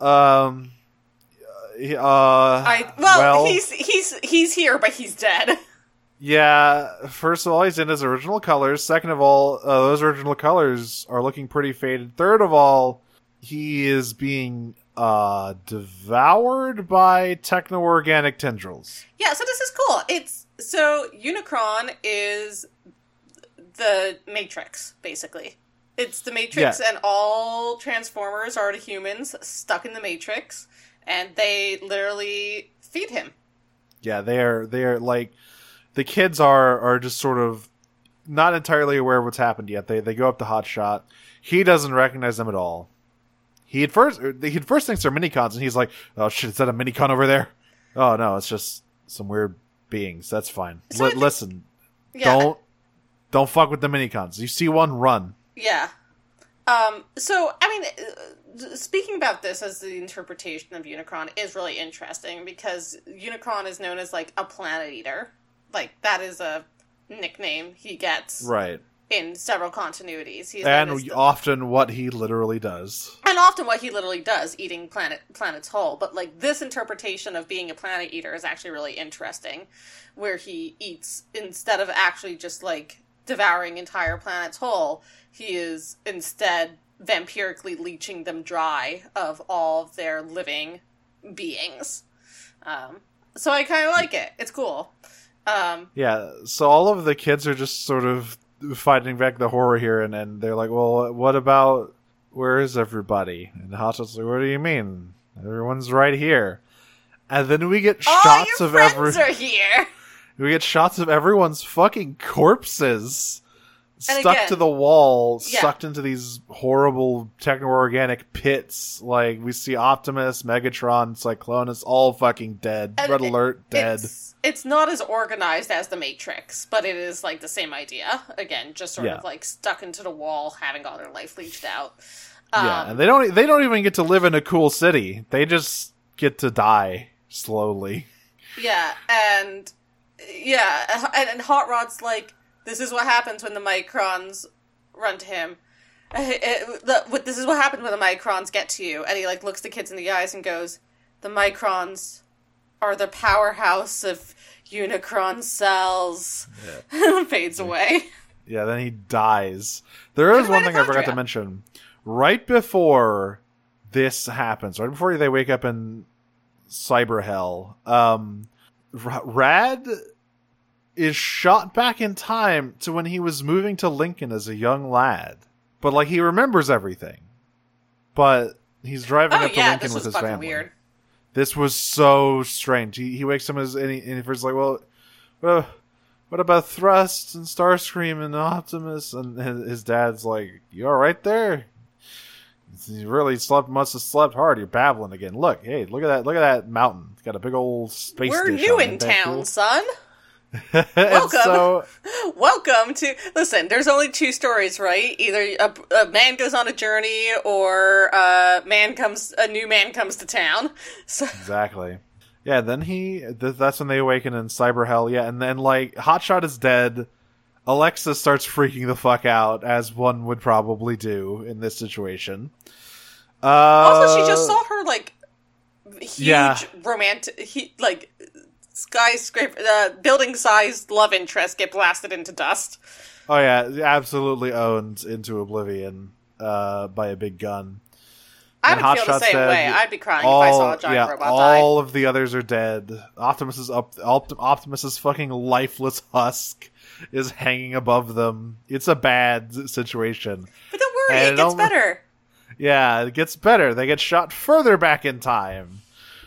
Um, uh, I, well, well, he's he's he's here, but he's dead. Yeah. First of all, he's in his original colors. Second of all, uh, those original colors are looking pretty faded. Third of all, he is being uh devoured by techno-organic tendrils. Yeah. So this is cool. It's so Unicron is the Matrix, basically. It's the Matrix, yeah. And all Transformers are the humans stuck in the Matrix, and they literally feed him. Yeah, they're they're like the kids are are just sort of not entirely aware of what's happened yet. They they go up to Hotshot. He doesn't recognize them at all. He at first he at first thinks they're Minicons, and he's like, "Oh shit, is that a Minicon over there? Oh no, it's just some weird beings. That's fine. So L- think, listen, yeah. don't don't fuck with the Minicons. You see one, run." Yeah. Um, so, I mean, speaking about this as the interpretation of Unicron is really interesting, because Unicron is known as, like, a planet eater. Like, that is a nickname he gets. Right. In several continuities. He's and the, often what he literally does. And often what he literally does, eating planet planets whole. But, like, this interpretation of being a planet eater is actually really interesting, where he eats, instead of actually just, like, devouring entire planets whole, he is instead vampirically leeching them dry of all of their living beings. Um, so I kind of like it. It's cool. Um, yeah, so all of the kids are just sort of fighting back the horror here, and, and they're like, well, what about, where is everybody? And Hotshot's like, what do you mean? Everyone's right here. And then we get all shots of every- All your friends are here! We get shots of everyone's fucking corpses and stuck again, to the wall, yeah. sucked into these horrible techno-organic pits. Like, we see Optimus, Megatron, Cyclonus, all fucking dead. And Red it, Alert, dead. It's, it's not as organized as the Matrix, but it is, like, the same idea. Again, just sort yeah. of, like, stuck into the wall, having all their life leached out. Um, yeah, and they don't, they don't even get to live in a cool city. They just get to die slowly. Yeah, and... Yeah, and, and Hot Rod's like, this is what happens when the Microns run to him. It, it, the, this is what happens when the Microns get to you. And he, like, looks the kids in the eyes and goes, the Microns are the powerhouse of Unicron cells. Yeah. Fades away. Yeah, then he dies. There is one thing I forgot to mention. Right before this happens, right before they wake up in cyber hell, um... Rad is shot back in time to when he was moving to Lincoln as a young lad. But, like, he remembers everything. But he's driving oh, up to yeah, Lincoln with his family. Weird. This was so strange. He, he wakes up and he's he like, well, well, what about Thrust and Starscream and Optimus? And his, his dad's like, you all right there? You really slept, must have slept hard. You're babbling again. Look, hey, look at that, look at that mountain. It's got a big old space. We're dish new on in town, cool. son. Welcome, so... welcome to. Listen, there's only two stories, right? Either a, a man goes on a journey, or a man comes, a new man comes to town. So... Exactly. Yeah. Then he. Th- that's when they awaken in cyber hell. Yeah, and then like Hotshot is dead. Alexis starts freaking the fuck out, as one would probably do in this situation. Uh, also, she just saw her, like, huge yeah. romantic, he, like, skyscraper, uh, building-sized love interest get blasted into dust. Oh, yeah, absolutely owned into oblivion uh, by a big gun. I would feel the same way. I'd be crying all, if I saw a giant yeah, robot all die. All of the others are dead. Optimus is up, Opt- Optimus's fucking lifeless husk is hanging above them. It's a bad situation. But don't worry, and it gets it better. Yeah, it gets better. They get shot further back in time.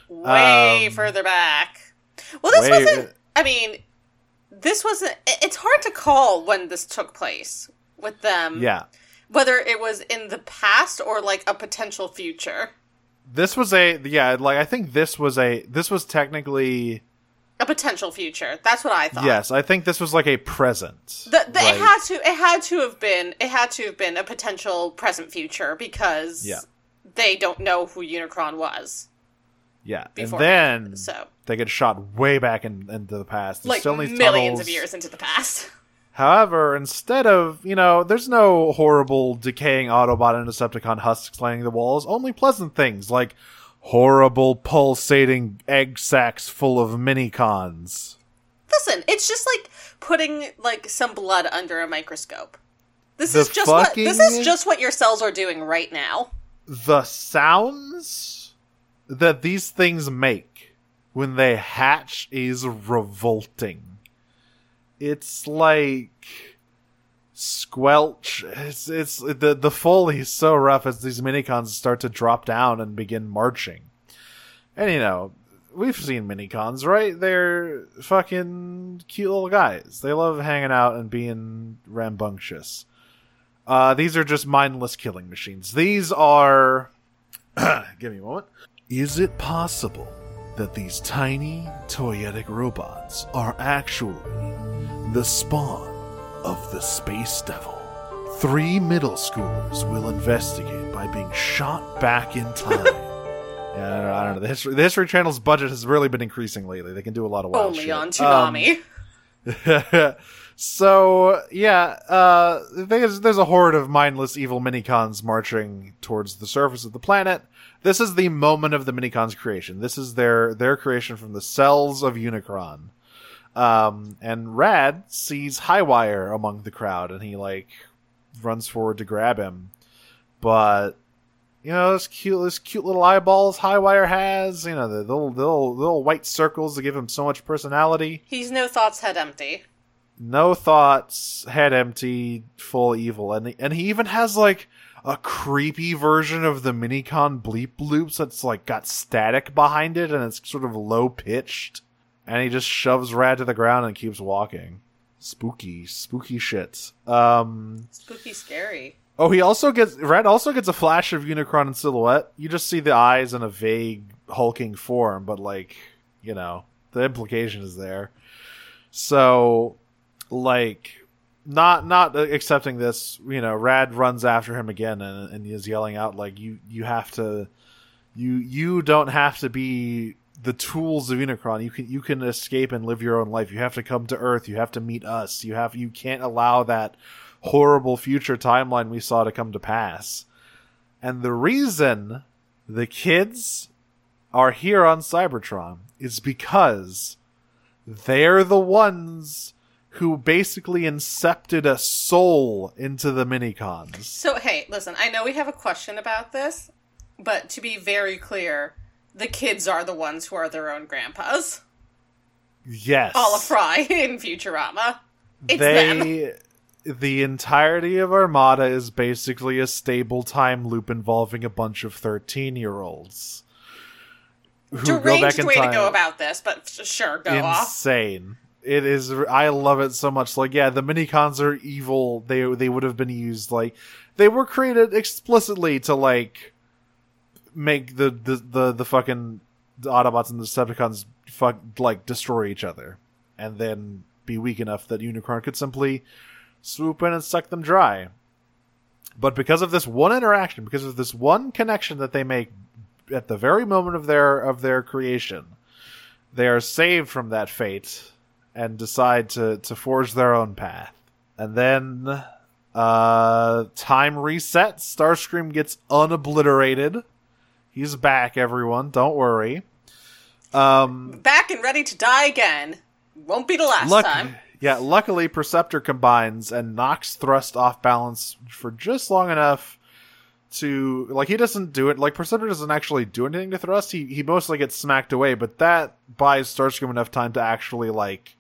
Way um, further back. Well, this way, wasn't... I mean, this wasn't... It's hard to call when this took place with them. Yeah. Whether it was in the past or, like, a potential future. This was a... Yeah, like, I think this was a... This was technically... A potential future. That's what I thought. Yes, I think this was like a present. The, the, like, it had to. It had to have been. It had to have been a potential present future because yeah. they don't know who Unicron was. Yeah, before. And then so. they get shot way back in, into the past. There's like still millions tunnels. of years into the past. However, instead of, you know, there's no horrible decaying Autobot and Decepticon husks lining the walls. Only pleasant things like horrible pulsating egg sacs full of Minicons. Listen, it's just like putting like some blood under a microscope. This the is just what this is just what your cells are doing right now. The sounds that these things make when they hatch is revolting. It's like squelch. It's it's the the Foley is so rough as these Minicons start to drop down and begin marching. And you know, we've seen Minicons, right? They're fucking cute little guys. They love hanging out and being rambunctious. Uh, these are just mindless killing machines. These are... Give me a moment. Is it possible that these tiny, toyetic robots are actually the spawn of the Space Devil? Three middle schoolers will investigate by being shot back in time. Yeah, I don't know. I don't know. The, History, the History Channel's budget has really been increasing lately. They can do a lot of wild Only shit. Only on Toonami. Um, so, yeah, uh, the thing is, there's a horde of mindless evil Minicons marching towards the surface of the planet. This is the moment of the Minicons' creation. This is their, their creation from the cells of Unicron. Um, and Rad sees Highwire among the crowd, and he, like, runs forward to grab him. But... You know, those cute, those cute little eyeballs Highwire has. You know, the little, little, little white circles that give him so much personality. He's no thoughts, head empty. No thoughts, head empty, full evil, and and he even has like a creepy version of the Minicon bleep loops that's like got static behind it and it's sort of low pitched. And he just shoves Rad to the ground and keeps walking. Spooky, spooky shit. Um, spooky, scary. Oh, he also gets... Red also gets a flash of Unicron in silhouette. You just see the eyes in a vague, hulking form, but, like, you know, the implication is there. So, like, not not accepting this, you know, Rad runs after him again and, and is yelling out, like, you, you have to... You you don't have to be the tools of Unicron. You can, you can escape and live your own life. You have to come to Earth. You have to meet us. You have you can't allow that... horrible future timeline we saw to come to pass. And the reason the kids are here on Cybertron is because they're the ones who basically incepted a soul into the Minicons. So, hey, listen, I know we have a question about this, but to be very clear, the kids are the ones who are their own grandpas. Yes. Olive Fry in Futurama. It's they... them. The entirety of Armada is basically a stable time loop involving a bunch of thirteen-year-olds. Deranged way to go about this, but sure, go off. Insane. It is. I love it so much. Like, yeah, the Minicons are evil. They they would have been used like they were created explicitly to like make the the the, the fucking Autobots and the Decepticons fuck like destroy each other, and then be weak enough that Unicron could simply swoop in and suck them dry. But because of this one interaction, because of this one connection that they make at the very moment of their of their creation, they are saved from that fate and decide to to forge their own path. And then uh time resets. Starscream gets unobliterated. He's back, everyone, don't worry. Um back and ready to die again. Won't be the last look- time. Yeah, luckily Perceptor combines and knocks Thrust off balance for just long enough to... Like, he doesn't do it. Like, Perceptor doesn't actually do anything to Thrust. He he mostly gets smacked away, but that buys Starscream enough time to actually, like,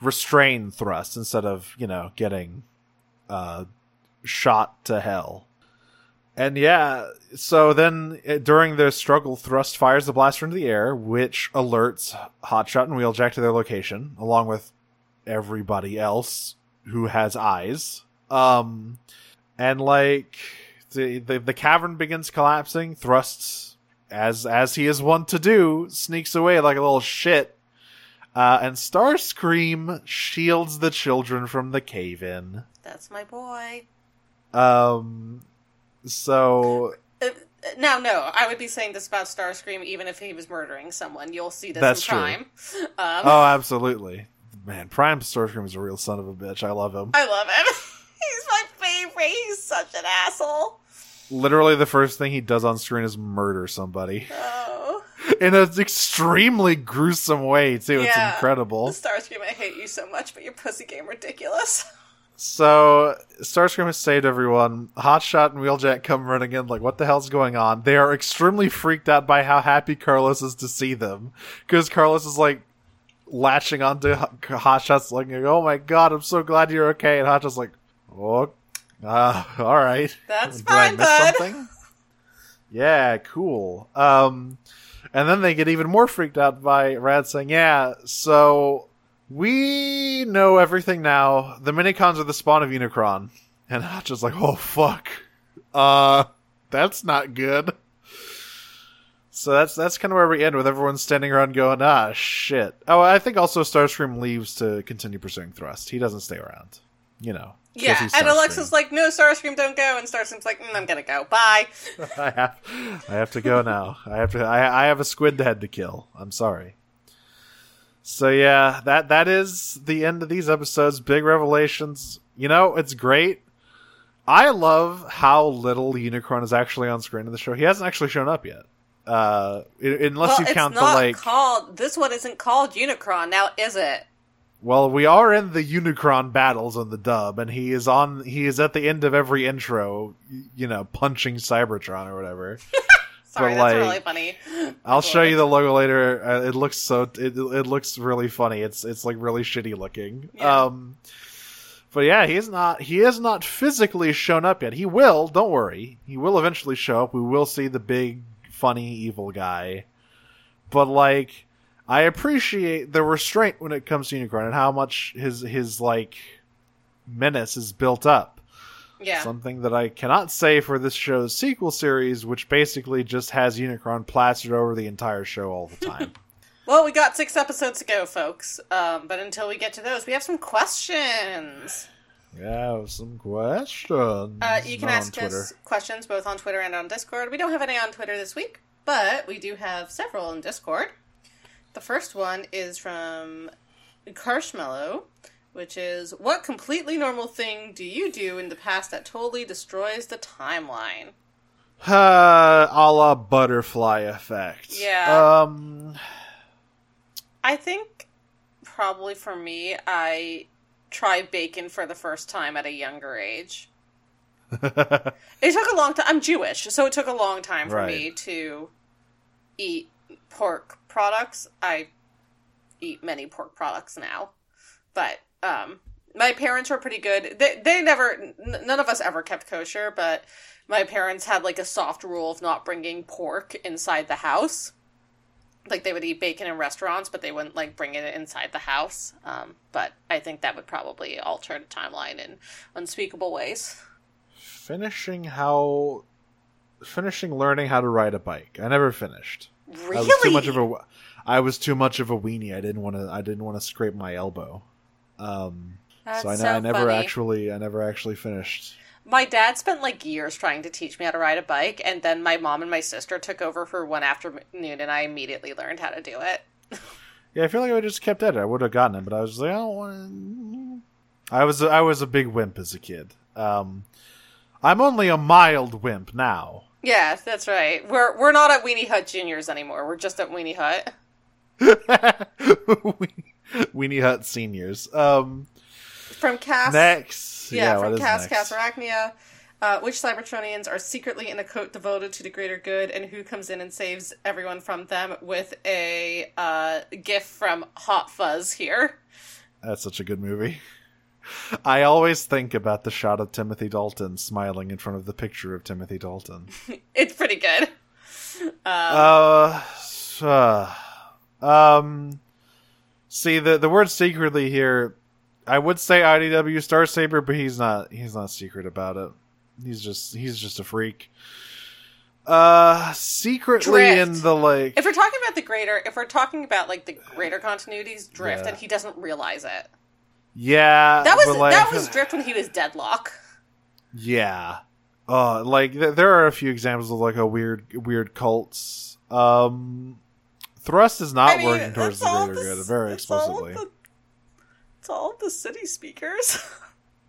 restrain Thrust instead of, you know, getting uh, shot to hell. And yeah, so then during their struggle, Thrust fires the blaster into the air, which alerts Hotshot and Wheeljack to their location, along with everybody else who has eyes, um and like the, the the cavern begins collapsing. Thrust, as as he is wont to do, sneaks away like a little shit, uh and Starscream shields the children from the cave-in. That's my boy. Um so Now, no, I would be saying this about Starscream even if he was murdering someone. You'll see this That's in Prime. True. Um, oh, absolutely. Man, Prime Starscream is a real son of a bitch. I love him. I love him. He's my favorite. He's such an asshole. Literally the first thing he does on screen is murder somebody. Oh. In an extremely gruesome way, too. Yeah. It's incredible. Starscream, I hate you so much, but your pussy game ridiculous. So, Starscream has saved everyone. Hotshot and Wheeljack come running in, like, what the hell's going on? They are extremely freaked out by how happy Carlos is to see them. Because Carlos is, like, latching onto Hotshot's, like, oh my god, I'm so glad you're okay. And Hotshot's like, oh, uh, alright. That's fine, bud. Something? Yeah, cool. Um, and then they get even more freaked out by Rad saying, yeah, so... we know everything now. The Minicons are the spawn of Unicron. And I'm just like, oh, fuck. Uh, that's not good. So that's that's kind of where we end, with everyone standing around going, ah, shit. Oh, I think also Starscream leaves to continue pursuing Thrust. He doesn't stay around. You know. Yeah, and Alexis is like, no, Starscream, don't go. And Starscream's like, mm, I'm gonna go. Bye. I have I have to go now. I have to. I I have a squid head to kill. I'm sorry. So yeah, that that is the end of these episodes. Big revelations. You know, it's great. I love how little Unicron is actually on screen in the show. He hasn't actually shown up yet. Uh, unless well, you count it's not the like called this one isn't called Unicron now, is it? Well, we are in the Unicron battles on the dub, and he is on he is at the end of every intro, you know, punching Cybertron or whatever. Sorry, but that's like, really funny. I'll cool. show you the logo later. Uh, it looks so it it looks really funny. It's it's like really shitty looking. Yeah. Um, but yeah, he's not he has not physically shown up yet. He will. Don't worry. He will eventually show up. We will see the big funny evil guy. But like, I appreciate the restraint when it comes to Unicron and how much his his like menace is built up. Yeah. Something that I cannot say for this show's sequel series, which basically just has Unicron plastered over the entire show all the time. Well, we got six episodes to go, folks. Um, but until we get to those, we have some questions. Yeah, some questions. Uh, you can Not ask us questions both on Twitter and on Discord. We don't have any on Twitter this week, but we do have several on Discord. The first one is from Karshmallow, which is, what completely normal thing do you do in the past that totally destroys the timeline? Uh, a la butterfly effect. Yeah. Um, I think probably for me, I tried bacon for the first time at a younger age. It took a long time. I'm Jewish, so it took a long time for right. me to eat pork products. I eat many pork products now, but... Um, my parents were pretty good. They they never, n- none of us ever kept kosher, but my parents had like a soft rule of not bringing pork inside the house. Like they would eat bacon in restaurants, but they wouldn't like bring it inside the house. Um, but I think that would probably alter the timeline in unspeakable ways. Finishing how, finishing learning how to ride a bike. I never finished. Really? I was too much of a, I was too much of a weenie. I didn't want to, I didn't want to scrape my elbow. Um, That's so I, so I never funny. actually, I never actually finished. My dad spent like years trying to teach me how to ride a bike, and then my mom and my sister took over for one afternoon, and I immediately learned how to do it. Yeah, I feel like if I just kept at it, I would have gotten it, but I was just like, I don't want to. I was, I was a big wimp as a kid. Um, I'm only a mild wimp now. Yeah, that's right. We're we're not at Weenie Hut Juniors anymore. We're just at Weenie Hut. Weenie. Weenie Hut Seniors. Um, from Cass. Next. Yeah, yeah from Cass, Cass Arachnia. Uh, which Cybertronians are secretly in a cult devoted to the greater good, and who comes in and saves everyone from them, with a uh, gif from Hot Fuzz here. That's such a good movie. I always think about the shot of Timothy Dalton smiling in front of the picture of Timothy Dalton. It's pretty good. Um, uh, uh, um... See, the the word secretly here, I would say I D W Star Saber, but he's not he's not secret about it. He's just he's just a freak. Uh secretly Drift. In the like If we're talking about the greater if we're talking about like the greater continuities, Drift, yeah. And he doesn't realize it. Yeah. That was like, that was Drift when he was Deadlock. Yeah. Uh, like th- there are a few examples of like a weird, weird cults. Um, Thrust is not I mean, working towards the greater the, good very it's explicitly. All the, it's all of the city speakers.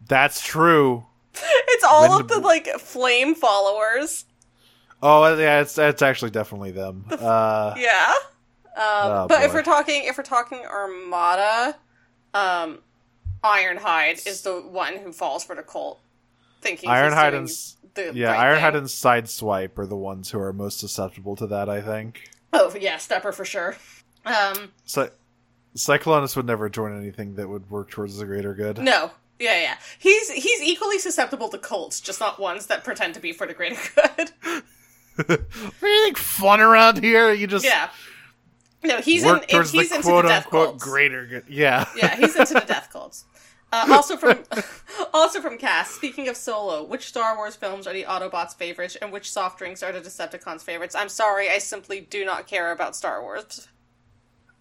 That's true. It's all when of the, the like flame followers. Oh yeah, it's it's actually definitely them. The f- uh, yeah, um, oh, but boy. if we're talking if we're talking Armada, um, Ironhide is the one who falls for the cult. Thinking Ironhide and the yeah, right Ironhide thing. and Sideswipe are the ones who are most susceptible to that. I think. Oh yeah, Stepper for sure. Um, so, Cyclonus would never join anything that would work towards the greater good. No. Yeah, yeah. He's he's equally susceptible to cults, just not ones that pretend to be for the greater good. Anything fun around here? You just yeah. No, he's in. He's the into quote, the death unquote, cults. Greater good. Yeah, yeah. He's into the death cults. Uh, also from also from Cass. Speaking of Solo, which Star Wars films are the Autobots' favorites, and which soft drinks are the Decepticons' favorites? I'm sorry, I simply do not care about Star Wars.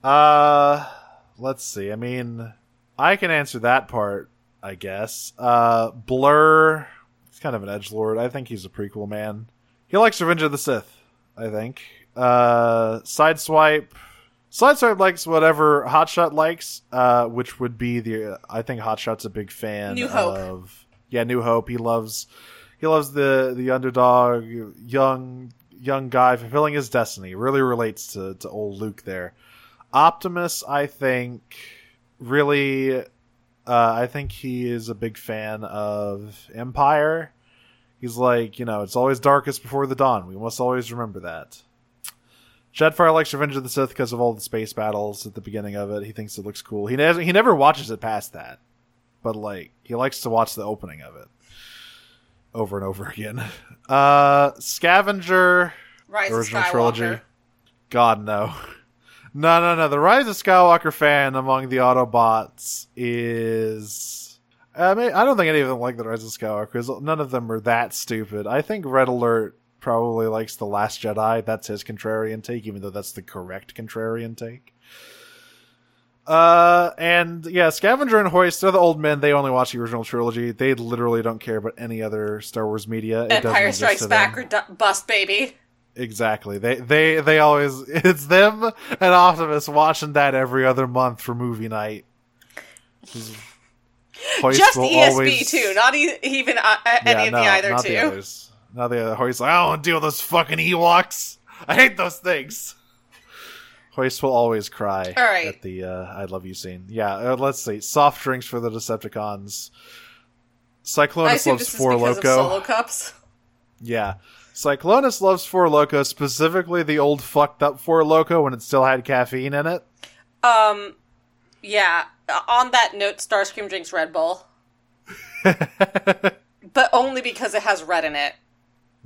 Uh, let's see. I mean, I can answer that part. I guess. Uh, Blur, he's kind of an edgelord. I think he's a prequel man. He likes Revenge of the Sith, I think. Uh, Sideswipe. Sideswipe likes whatever Hotshot likes, uh, which would be the... Uh, I think Hotshot's a big fan New Hope. of... Yeah, New Hope. He loves he loves the, the underdog, young young guy fulfilling his destiny. Really relates to, to old Luke there. Optimus, I think, really... Uh, I think he is a big fan of Empire. He's like, you know, it's always darkest before the dawn. We must always remember that. Jetfire likes Revenge of the Sith because of all the space battles at the beginning of it. He thinks it looks cool. He never, he never watches it past that. But, like, he likes to watch the opening of it over and over again. Uh, Scavenger. Rise of Skywalker. Trilogy. God, no. No, no, no. The Rise of Skywalker fan among the Autobots is... I mean, I don't think any of them like the Rise of Skywalker. None of them are that stupid. I think Red Alert probably likes The Last Jedi. That's his contrarian take, even though that's the correct contrarian take. Uh, and yeah, Scavenger and Hoist, they're the old men. They only watch the original trilogy. They literally don't care about any other Star Wars media. Empire Strikes Back or d- bust, baby. Exactly. They they they always it's them and Optimus watching that every other month for movie night. Just E S B always... too, not e- even uh, any yeah, of no, the either not two. The others. Not the other. Hoist like, I don't want to deal with those fucking Ewoks. I hate those things. Hoist will always cry All right. at the uh, "I love you" scene. Yeah, uh, let's see. Soft drinks for the Decepticons. Cyclonus loves Four Loko. Of Solo cups. Yeah. Cyclonus loves Four Loko, specifically the old fucked up Four Loko when it still had caffeine in it. Um, yeah. On that note, Starscream drinks Red Bull. But only because it has red in it.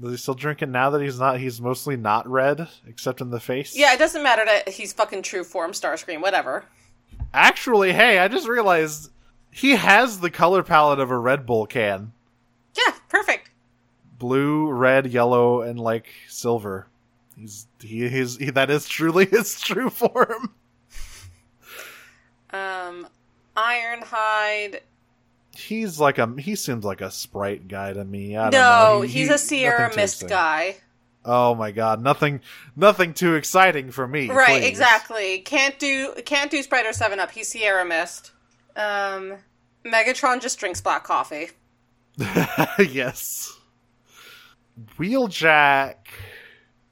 Is he still drinking now that he's not, he's mostly not red, except in the face? Yeah, it doesn't matter that he's fucking true form Starscream, whatever. Actually, hey, I just realized he has the color palette of a Red Bull can. Yeah, perfect. Blue, red, yellow, and like silver. He's he his he, that is truly his true form. Um, Ironhide. He's like a he seems like a Sprite guy to me. I don't no, know. He, he's he, a Sierra Mist guy. Oh my god, nothing, nothing too exciting for me. Right, please. Exactly. Can't do can't do Sprite or Seven Up. He's Sierra Mist. Um, Megatron just drinks black coffee. Yes. Wheeljack,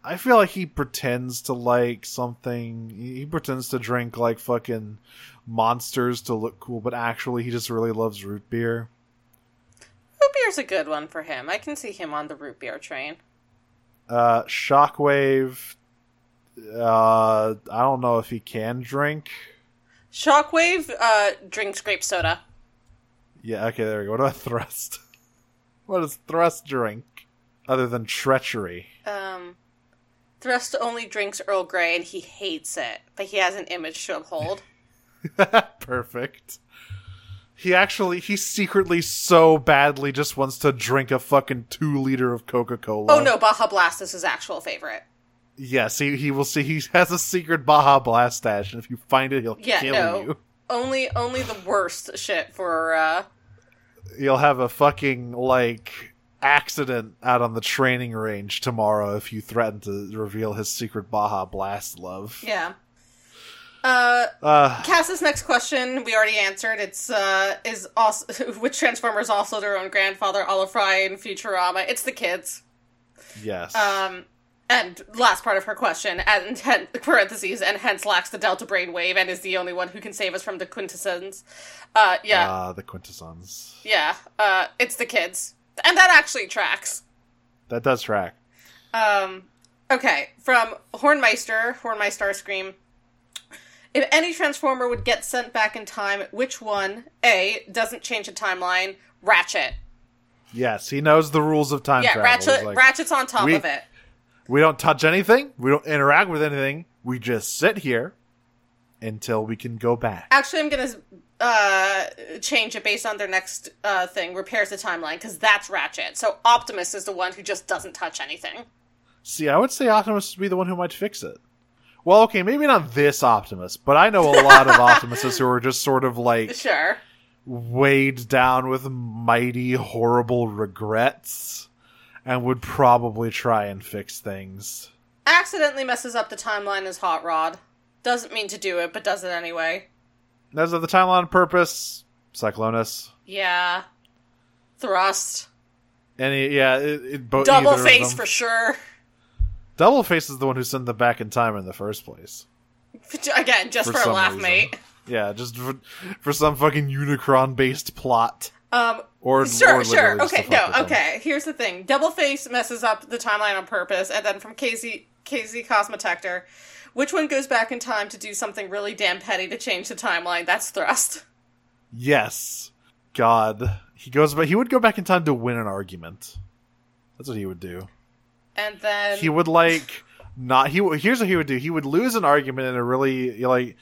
I feel like he pretends to like something. He pretends to drink like fucking monsters to look cool, but actually he just really loves root beer. Root beer's a good one for him. I can see him on the root beer train. Uh, Shockwave, uh, I don't know if he can drink. Shockwave uh, drinks grape soda. Yeah, okay, there we go. What about Thrust? What does Thrust drink? Other than treachery. Um, Thrust only drinks Earl Grey and he hates it, but he has an image to uphold. Perfect. He actually, he secretly so badly just wants to drink a fucking two liter of Coca-Cola. Oh no, Baja Blast is his actual favorite. Yes, he, he will see, he has a secret Baja Blast stash, and if you find it, he'll yeah, kill no. you. Only, only the worst shit for, uh... You'll have a fucking, like... accident out on the training range tomorrow if you threaten to reveal his secret Baja Blast love. Yeah. Uh, uh, Cass's next question we already answered. It's uh, is also which Transformers also their own grandfather, Olive Fry and Futurama. It's the kids. Yes. Um, and last part of her question, and hen- parentheses, and hence lacks the Delta brainwave and is the only one who can save us from the quintessons. Uh, yeah. Ah, uh, the quintessons. Yeah. Uh, it's the kids, and that actually tracks. That does track. Um. Okay. From Hornmeister, Hornmeister Scream. If any Transformer would get sent back in time, which one, A, doesn't change the timeline? Ratchet. Yes, he knows the rules of time yeah, travel. Yeah, Ratchet, like, Ratchet's on top we, of it. We don't touch anything. We don't interact with anything. We just sit here until we can go back. Actually, I'm going to uh, change it based on their next uh, thing, repairs the timeline, because that's Ratchet. So Optimus is the one who just doesn't touch anything. See, I would say Optimus would be the one who might fix it. Well, okay, maybe not this Optimus, but I know a lot of Optimuses who are just sort of, like, sure. weighed down with mighty, horrible regrets and would probably try and fix things. Accidentally messes up the timeline as Hot Rod. Doesn't mean to do it, but does it anyway. Messes up the timeline on purpose. Cyclonus. Yeah. Thrust. Any, yeah. It, it, bo- Double face for sure. Doubleface is the one who sent them back in time in the first place. Again, just for, for a laugh, reason. Mate. Yeah, just for, for some fucking Unicron-based plot. Um, or, sure, or sure, okay, no, okay. Them. Here's the thing. Doubleface messes up the timeline on purpose, and then from K Z, K Z Cosmotector, which one goes back in time to do something really damn petty to change the timeline? That's Thrust. Yes. God. He goes. He would go back in time to win an argument. That's what he would do. And then he would like not. He here's what he would do. He would lose an argument in a really like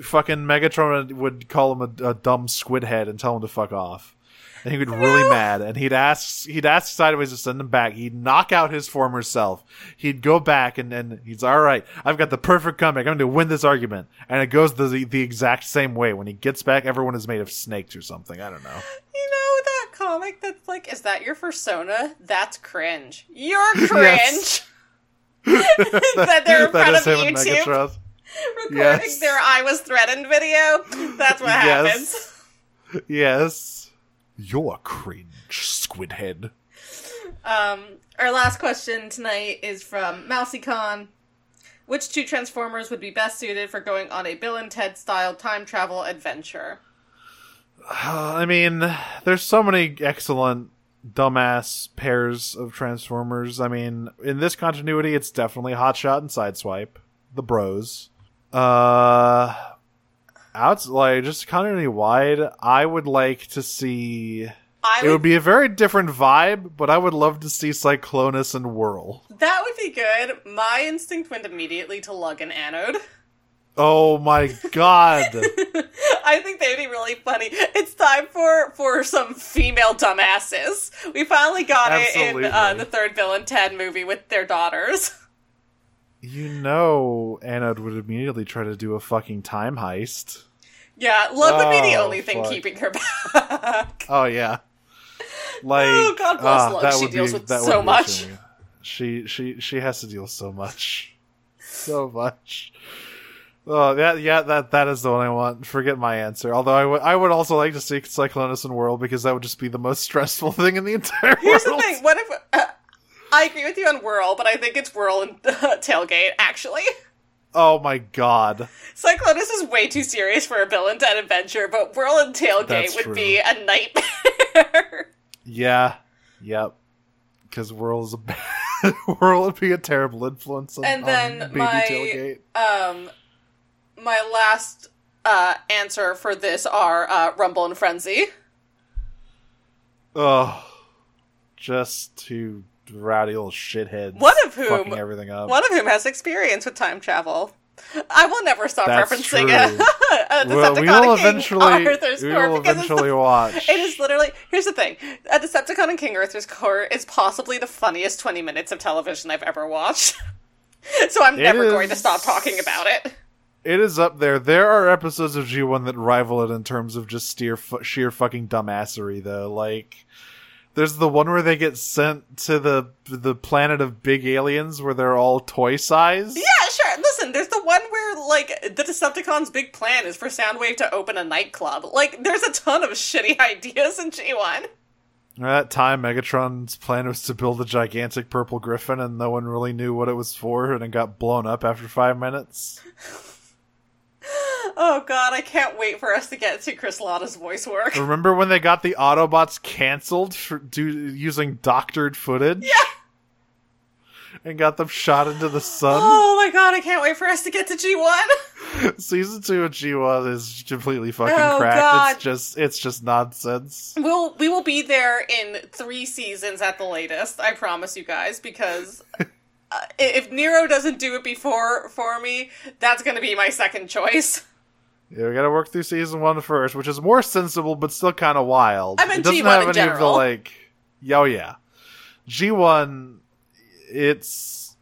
fucking Megatron would call him a, a dumb squid head and tell him to fuck off. And he would get really mad. And he'd ask he'd ask Sideways to send him back. He'd knock out his former self. He'd go back and and he's all right. I've got the perfect comeback. I'm going to win this argument. And it goes the the exact same way. When he gets back, everyone is made of snakes or something. I don't know. You know. Comic that's like, is that your persona? That's cringe. You're cringe. Yes. That they're in front of YouTube recording yes. their I Was Threatened video. That's what yes. happens. Yes. You're cringe, squidhead. Um, our last question tonight is from MousyCon. Which two Transformers would be best suited for going on a Bill and Ted style time travel adventure? I mean, there's so many excellent dumbass pairs of Transformers. I mean, in this continuity, it's definitely Hotshot and Sideswipe, the bros. Uh, out like just continuity wide, I would like to see. I would... It would be a very different vibe, but I would love to see Cyclonus and Whirl. That would be good. My instinct went immediately to Lug and Anode. Oh my god. I think they'd be really funny. It's time for, for some female dumbasses. We finally got Absolutely. it in uh, the third Bill and Ted movie with their daughters. You know Anna would immediately try to do a fucking time heist. Yeah, love would oh, be the only thing fuck. keeping her back. Oh yeah. Like oh, God bless uh, love. She deals be, with so much. She, she, she has to deal so much. So much. Oh, yeah, yeah, that that is the one I want. Forget my answer. Although I would I would also like to see Cyclonus and Whirl because that would just be the most stressful thing in the entire Here's world. Here's the thing. What if... Uh, I agree with you on Whirl, but I think it's Whirl and uh, Tailgate, actually. Oh my god. Cyclonus is way too serious for a Bill and Ted adventure, but Whirl and Tailgate That's would true. be a nightmare. Yeah. Yep. Because Whirl's a bad... Whirl would be a terrible influence on, and then on baby my, Tailgate. Um... My last uh, answer for this are uh, Rumble and Frenzy. Oh, just two rowdy old shitheads. One of whom fucking everything up. One of whom has experience with time travel. I will never stop That's referencing a, a Decepticon we will and King eventually, Arthur's Core. We will eventually it's, watch. It is literally... Here's the thing. A Decepticon and King Arthur's Core is possibly the funniest twenty minutes of television I've ever watched. So I'm it never is... going to stop talking about it. It is up there. There are episodes of G one that rival it in terms of just sheer, fu- sheer fucking dumbassery, though. Like, There's the one where they get sent to the the planet of big aliens where they're all toy size. Yeah, sure. Listen, there's the one where, like, the Decepticons' big plan is for Soundwave to open a nightclub. Like, there's a ton of shitty ideas in G one. At that time, Megatron's plan was to build a gigantic purple griffin, and no one really knew what it was for, and it got blown up after five minutes. Oh god, I can't wait for us to get to Chris Latta's voice work. Remember when they got the Autobots cancelled for do, using doctored footage? Yeah! And got them shot into the sun? Oh my god, I can't wait for us to get to G one! Season two of G one is completely fucking oh, crap. God. It's just it's just nonsense. We'll, we will be there in three seasons at the latest, I promise you guys, because... Uh, if Nero doesn't do it before for me, that's going to be my second choice. Yeah, we got to work through season one first, which is more sensible, but still kind of wild. I mean, it doesn't G one have in any general. Of the like, oh yeah, G one. It's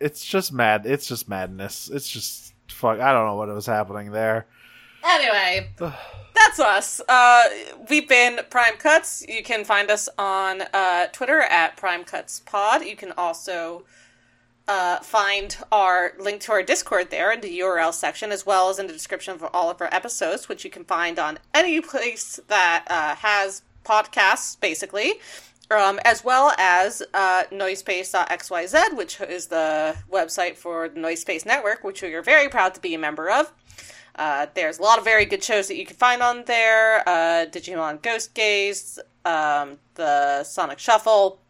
it's just mad. It's just madness. It's just fuck. I don't know what was happening there. Anyway, that's us. Uh, we've been Prime Cuts. You can find us on uh, Twitter at Prime Cuts Pod. You can also. Uh, find our link to our Discord there in the U R L section, as well as in the description for all of our episodes, which you can find on any place that uh, has podcasts, basically, um, as well as uh, noisepace dot x y z, which is the website for the Noisepace Network, which we are very proud to be a member of. Uh, there's a lot of very good shows that you can find on there, uh, Digimon Ghost Gaze, um, the Sonic Shuffle,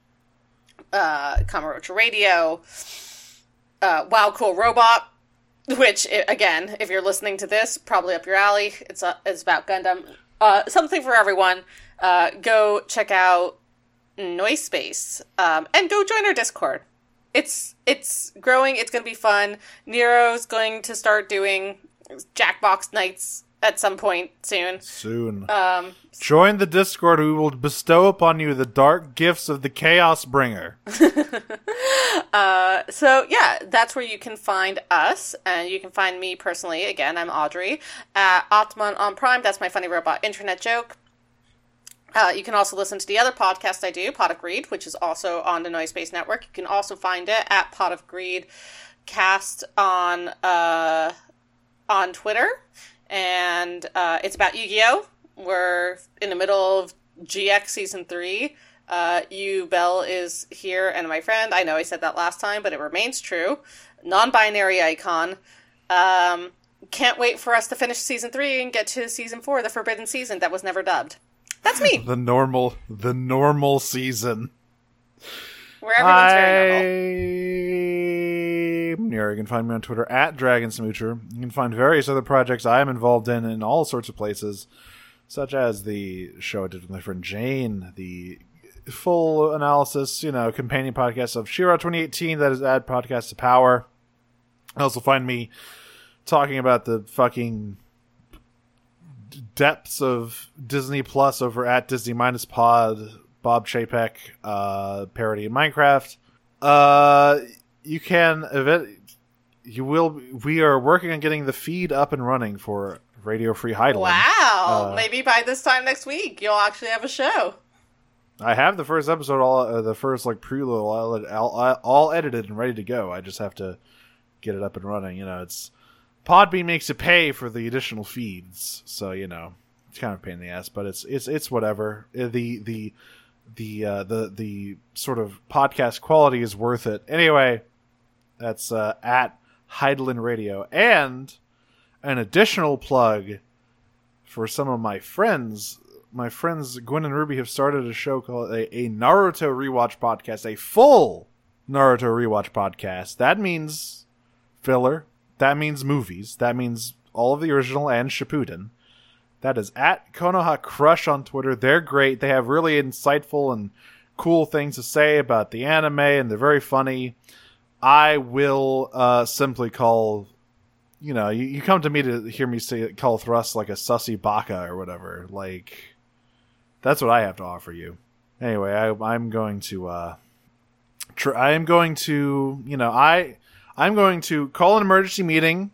uh, Kamurocho Radio, Uh, wow, Cool Robot, which, again, if you're listening to this, probably up your alley. It's uh, it's about Gundam. Uh, something for everyone. Uh, go check out Noisepace, um, and go join our Discord. It's it's growing. It's going to be fun. Nero's going to start doing Jackbox nights at some point soon. Soon. Um, join the Discord. We will bestow upon you the dark gifts of the Chaos Bringer. uh, so, yeah, that's where you can find us. And you can find me personally. Again, I'm Audrey. At Atman on Prime. That's my funny robot internet joke. Uh, you can also listen to the other podcast I do, Pot of Greed, which is also on the Noisepace Network. You can also find it at Pot of Greed Cast on, uh, on Twitter. And uh, it's about Yu-Gi-Oh! We're in the middle of G X Season three. Uh, Yu Bell is here, and my friend, I know I said that last time, but it remains true. Non-binary icon. Um, can't wait for us to finish Season three and get to Season four, the forbidden season that was never dubbed. That's me! The normal, the normal season. Where everyone's I... very normal. You can find me on Twitter at DragonSmoocher. You can find various other projects I am involved in in all sorts of places, such as the show I did with my friend Jane, the full analysis, you know, companion podcast of She-Ra twenty eighteen, that is at Podcast to Power. You also find me talking about the fucking depths of Disney Plus over at Disney Minus Pod, Bob Chapek, uh, parody of Minecraft. Uh... You can event. You will. We are working on getting the feed up and running for Radio Free Highland. Wow! Uh, Maybe by this time next week, you'll actually have a show. I have the first episode, all uh, the first like prelude, all, all, all edited and ready to go. I just have to get it up and running. You know, it's Podbean makes you pay for the additional feeds, so you know it's kind of a pain in the ass, but it's it's it's whatever. The the the uh, the the sort of podcast quality is worth it anyway. That's uh, at Heidelin Radio. And an additional plug for some of my friends. My friends Gwen and Ruby have started a show called a, a Naruto Rewatch Podcast. A full Naruto Rewatch Podcast. That means filler. That means movies. That means all of the original and Shippuden. That is at Konoha Crush on Twitter. They're great. They have really insightful and cool things to say about the anime. And they're very funny. I will uh, simply call, you know, you, you come to me to hear me say call Thrust like a sussy baka or whatever. Like, that's what I have to offer you. Anyway, I, I'm going to, uh, tr- I am going to, you know, I, I'm going to call an emergency meeting,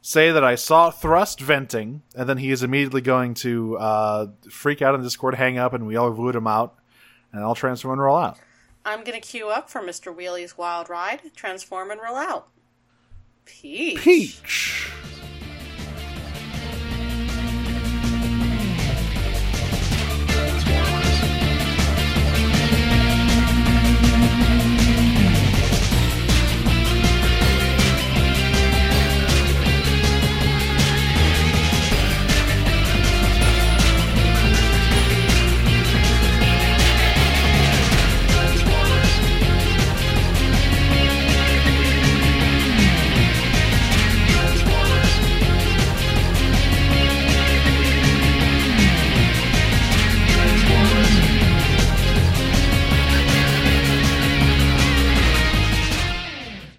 say that I saw Thrust venting, and then he is immediately going to uh, freak out on Discord, hang up, and we all vote him out. and I'll transform and roll out. I'm going to queue up for Mister Wheelie's Wild Ride. Transform and roll out. Peach. Peach.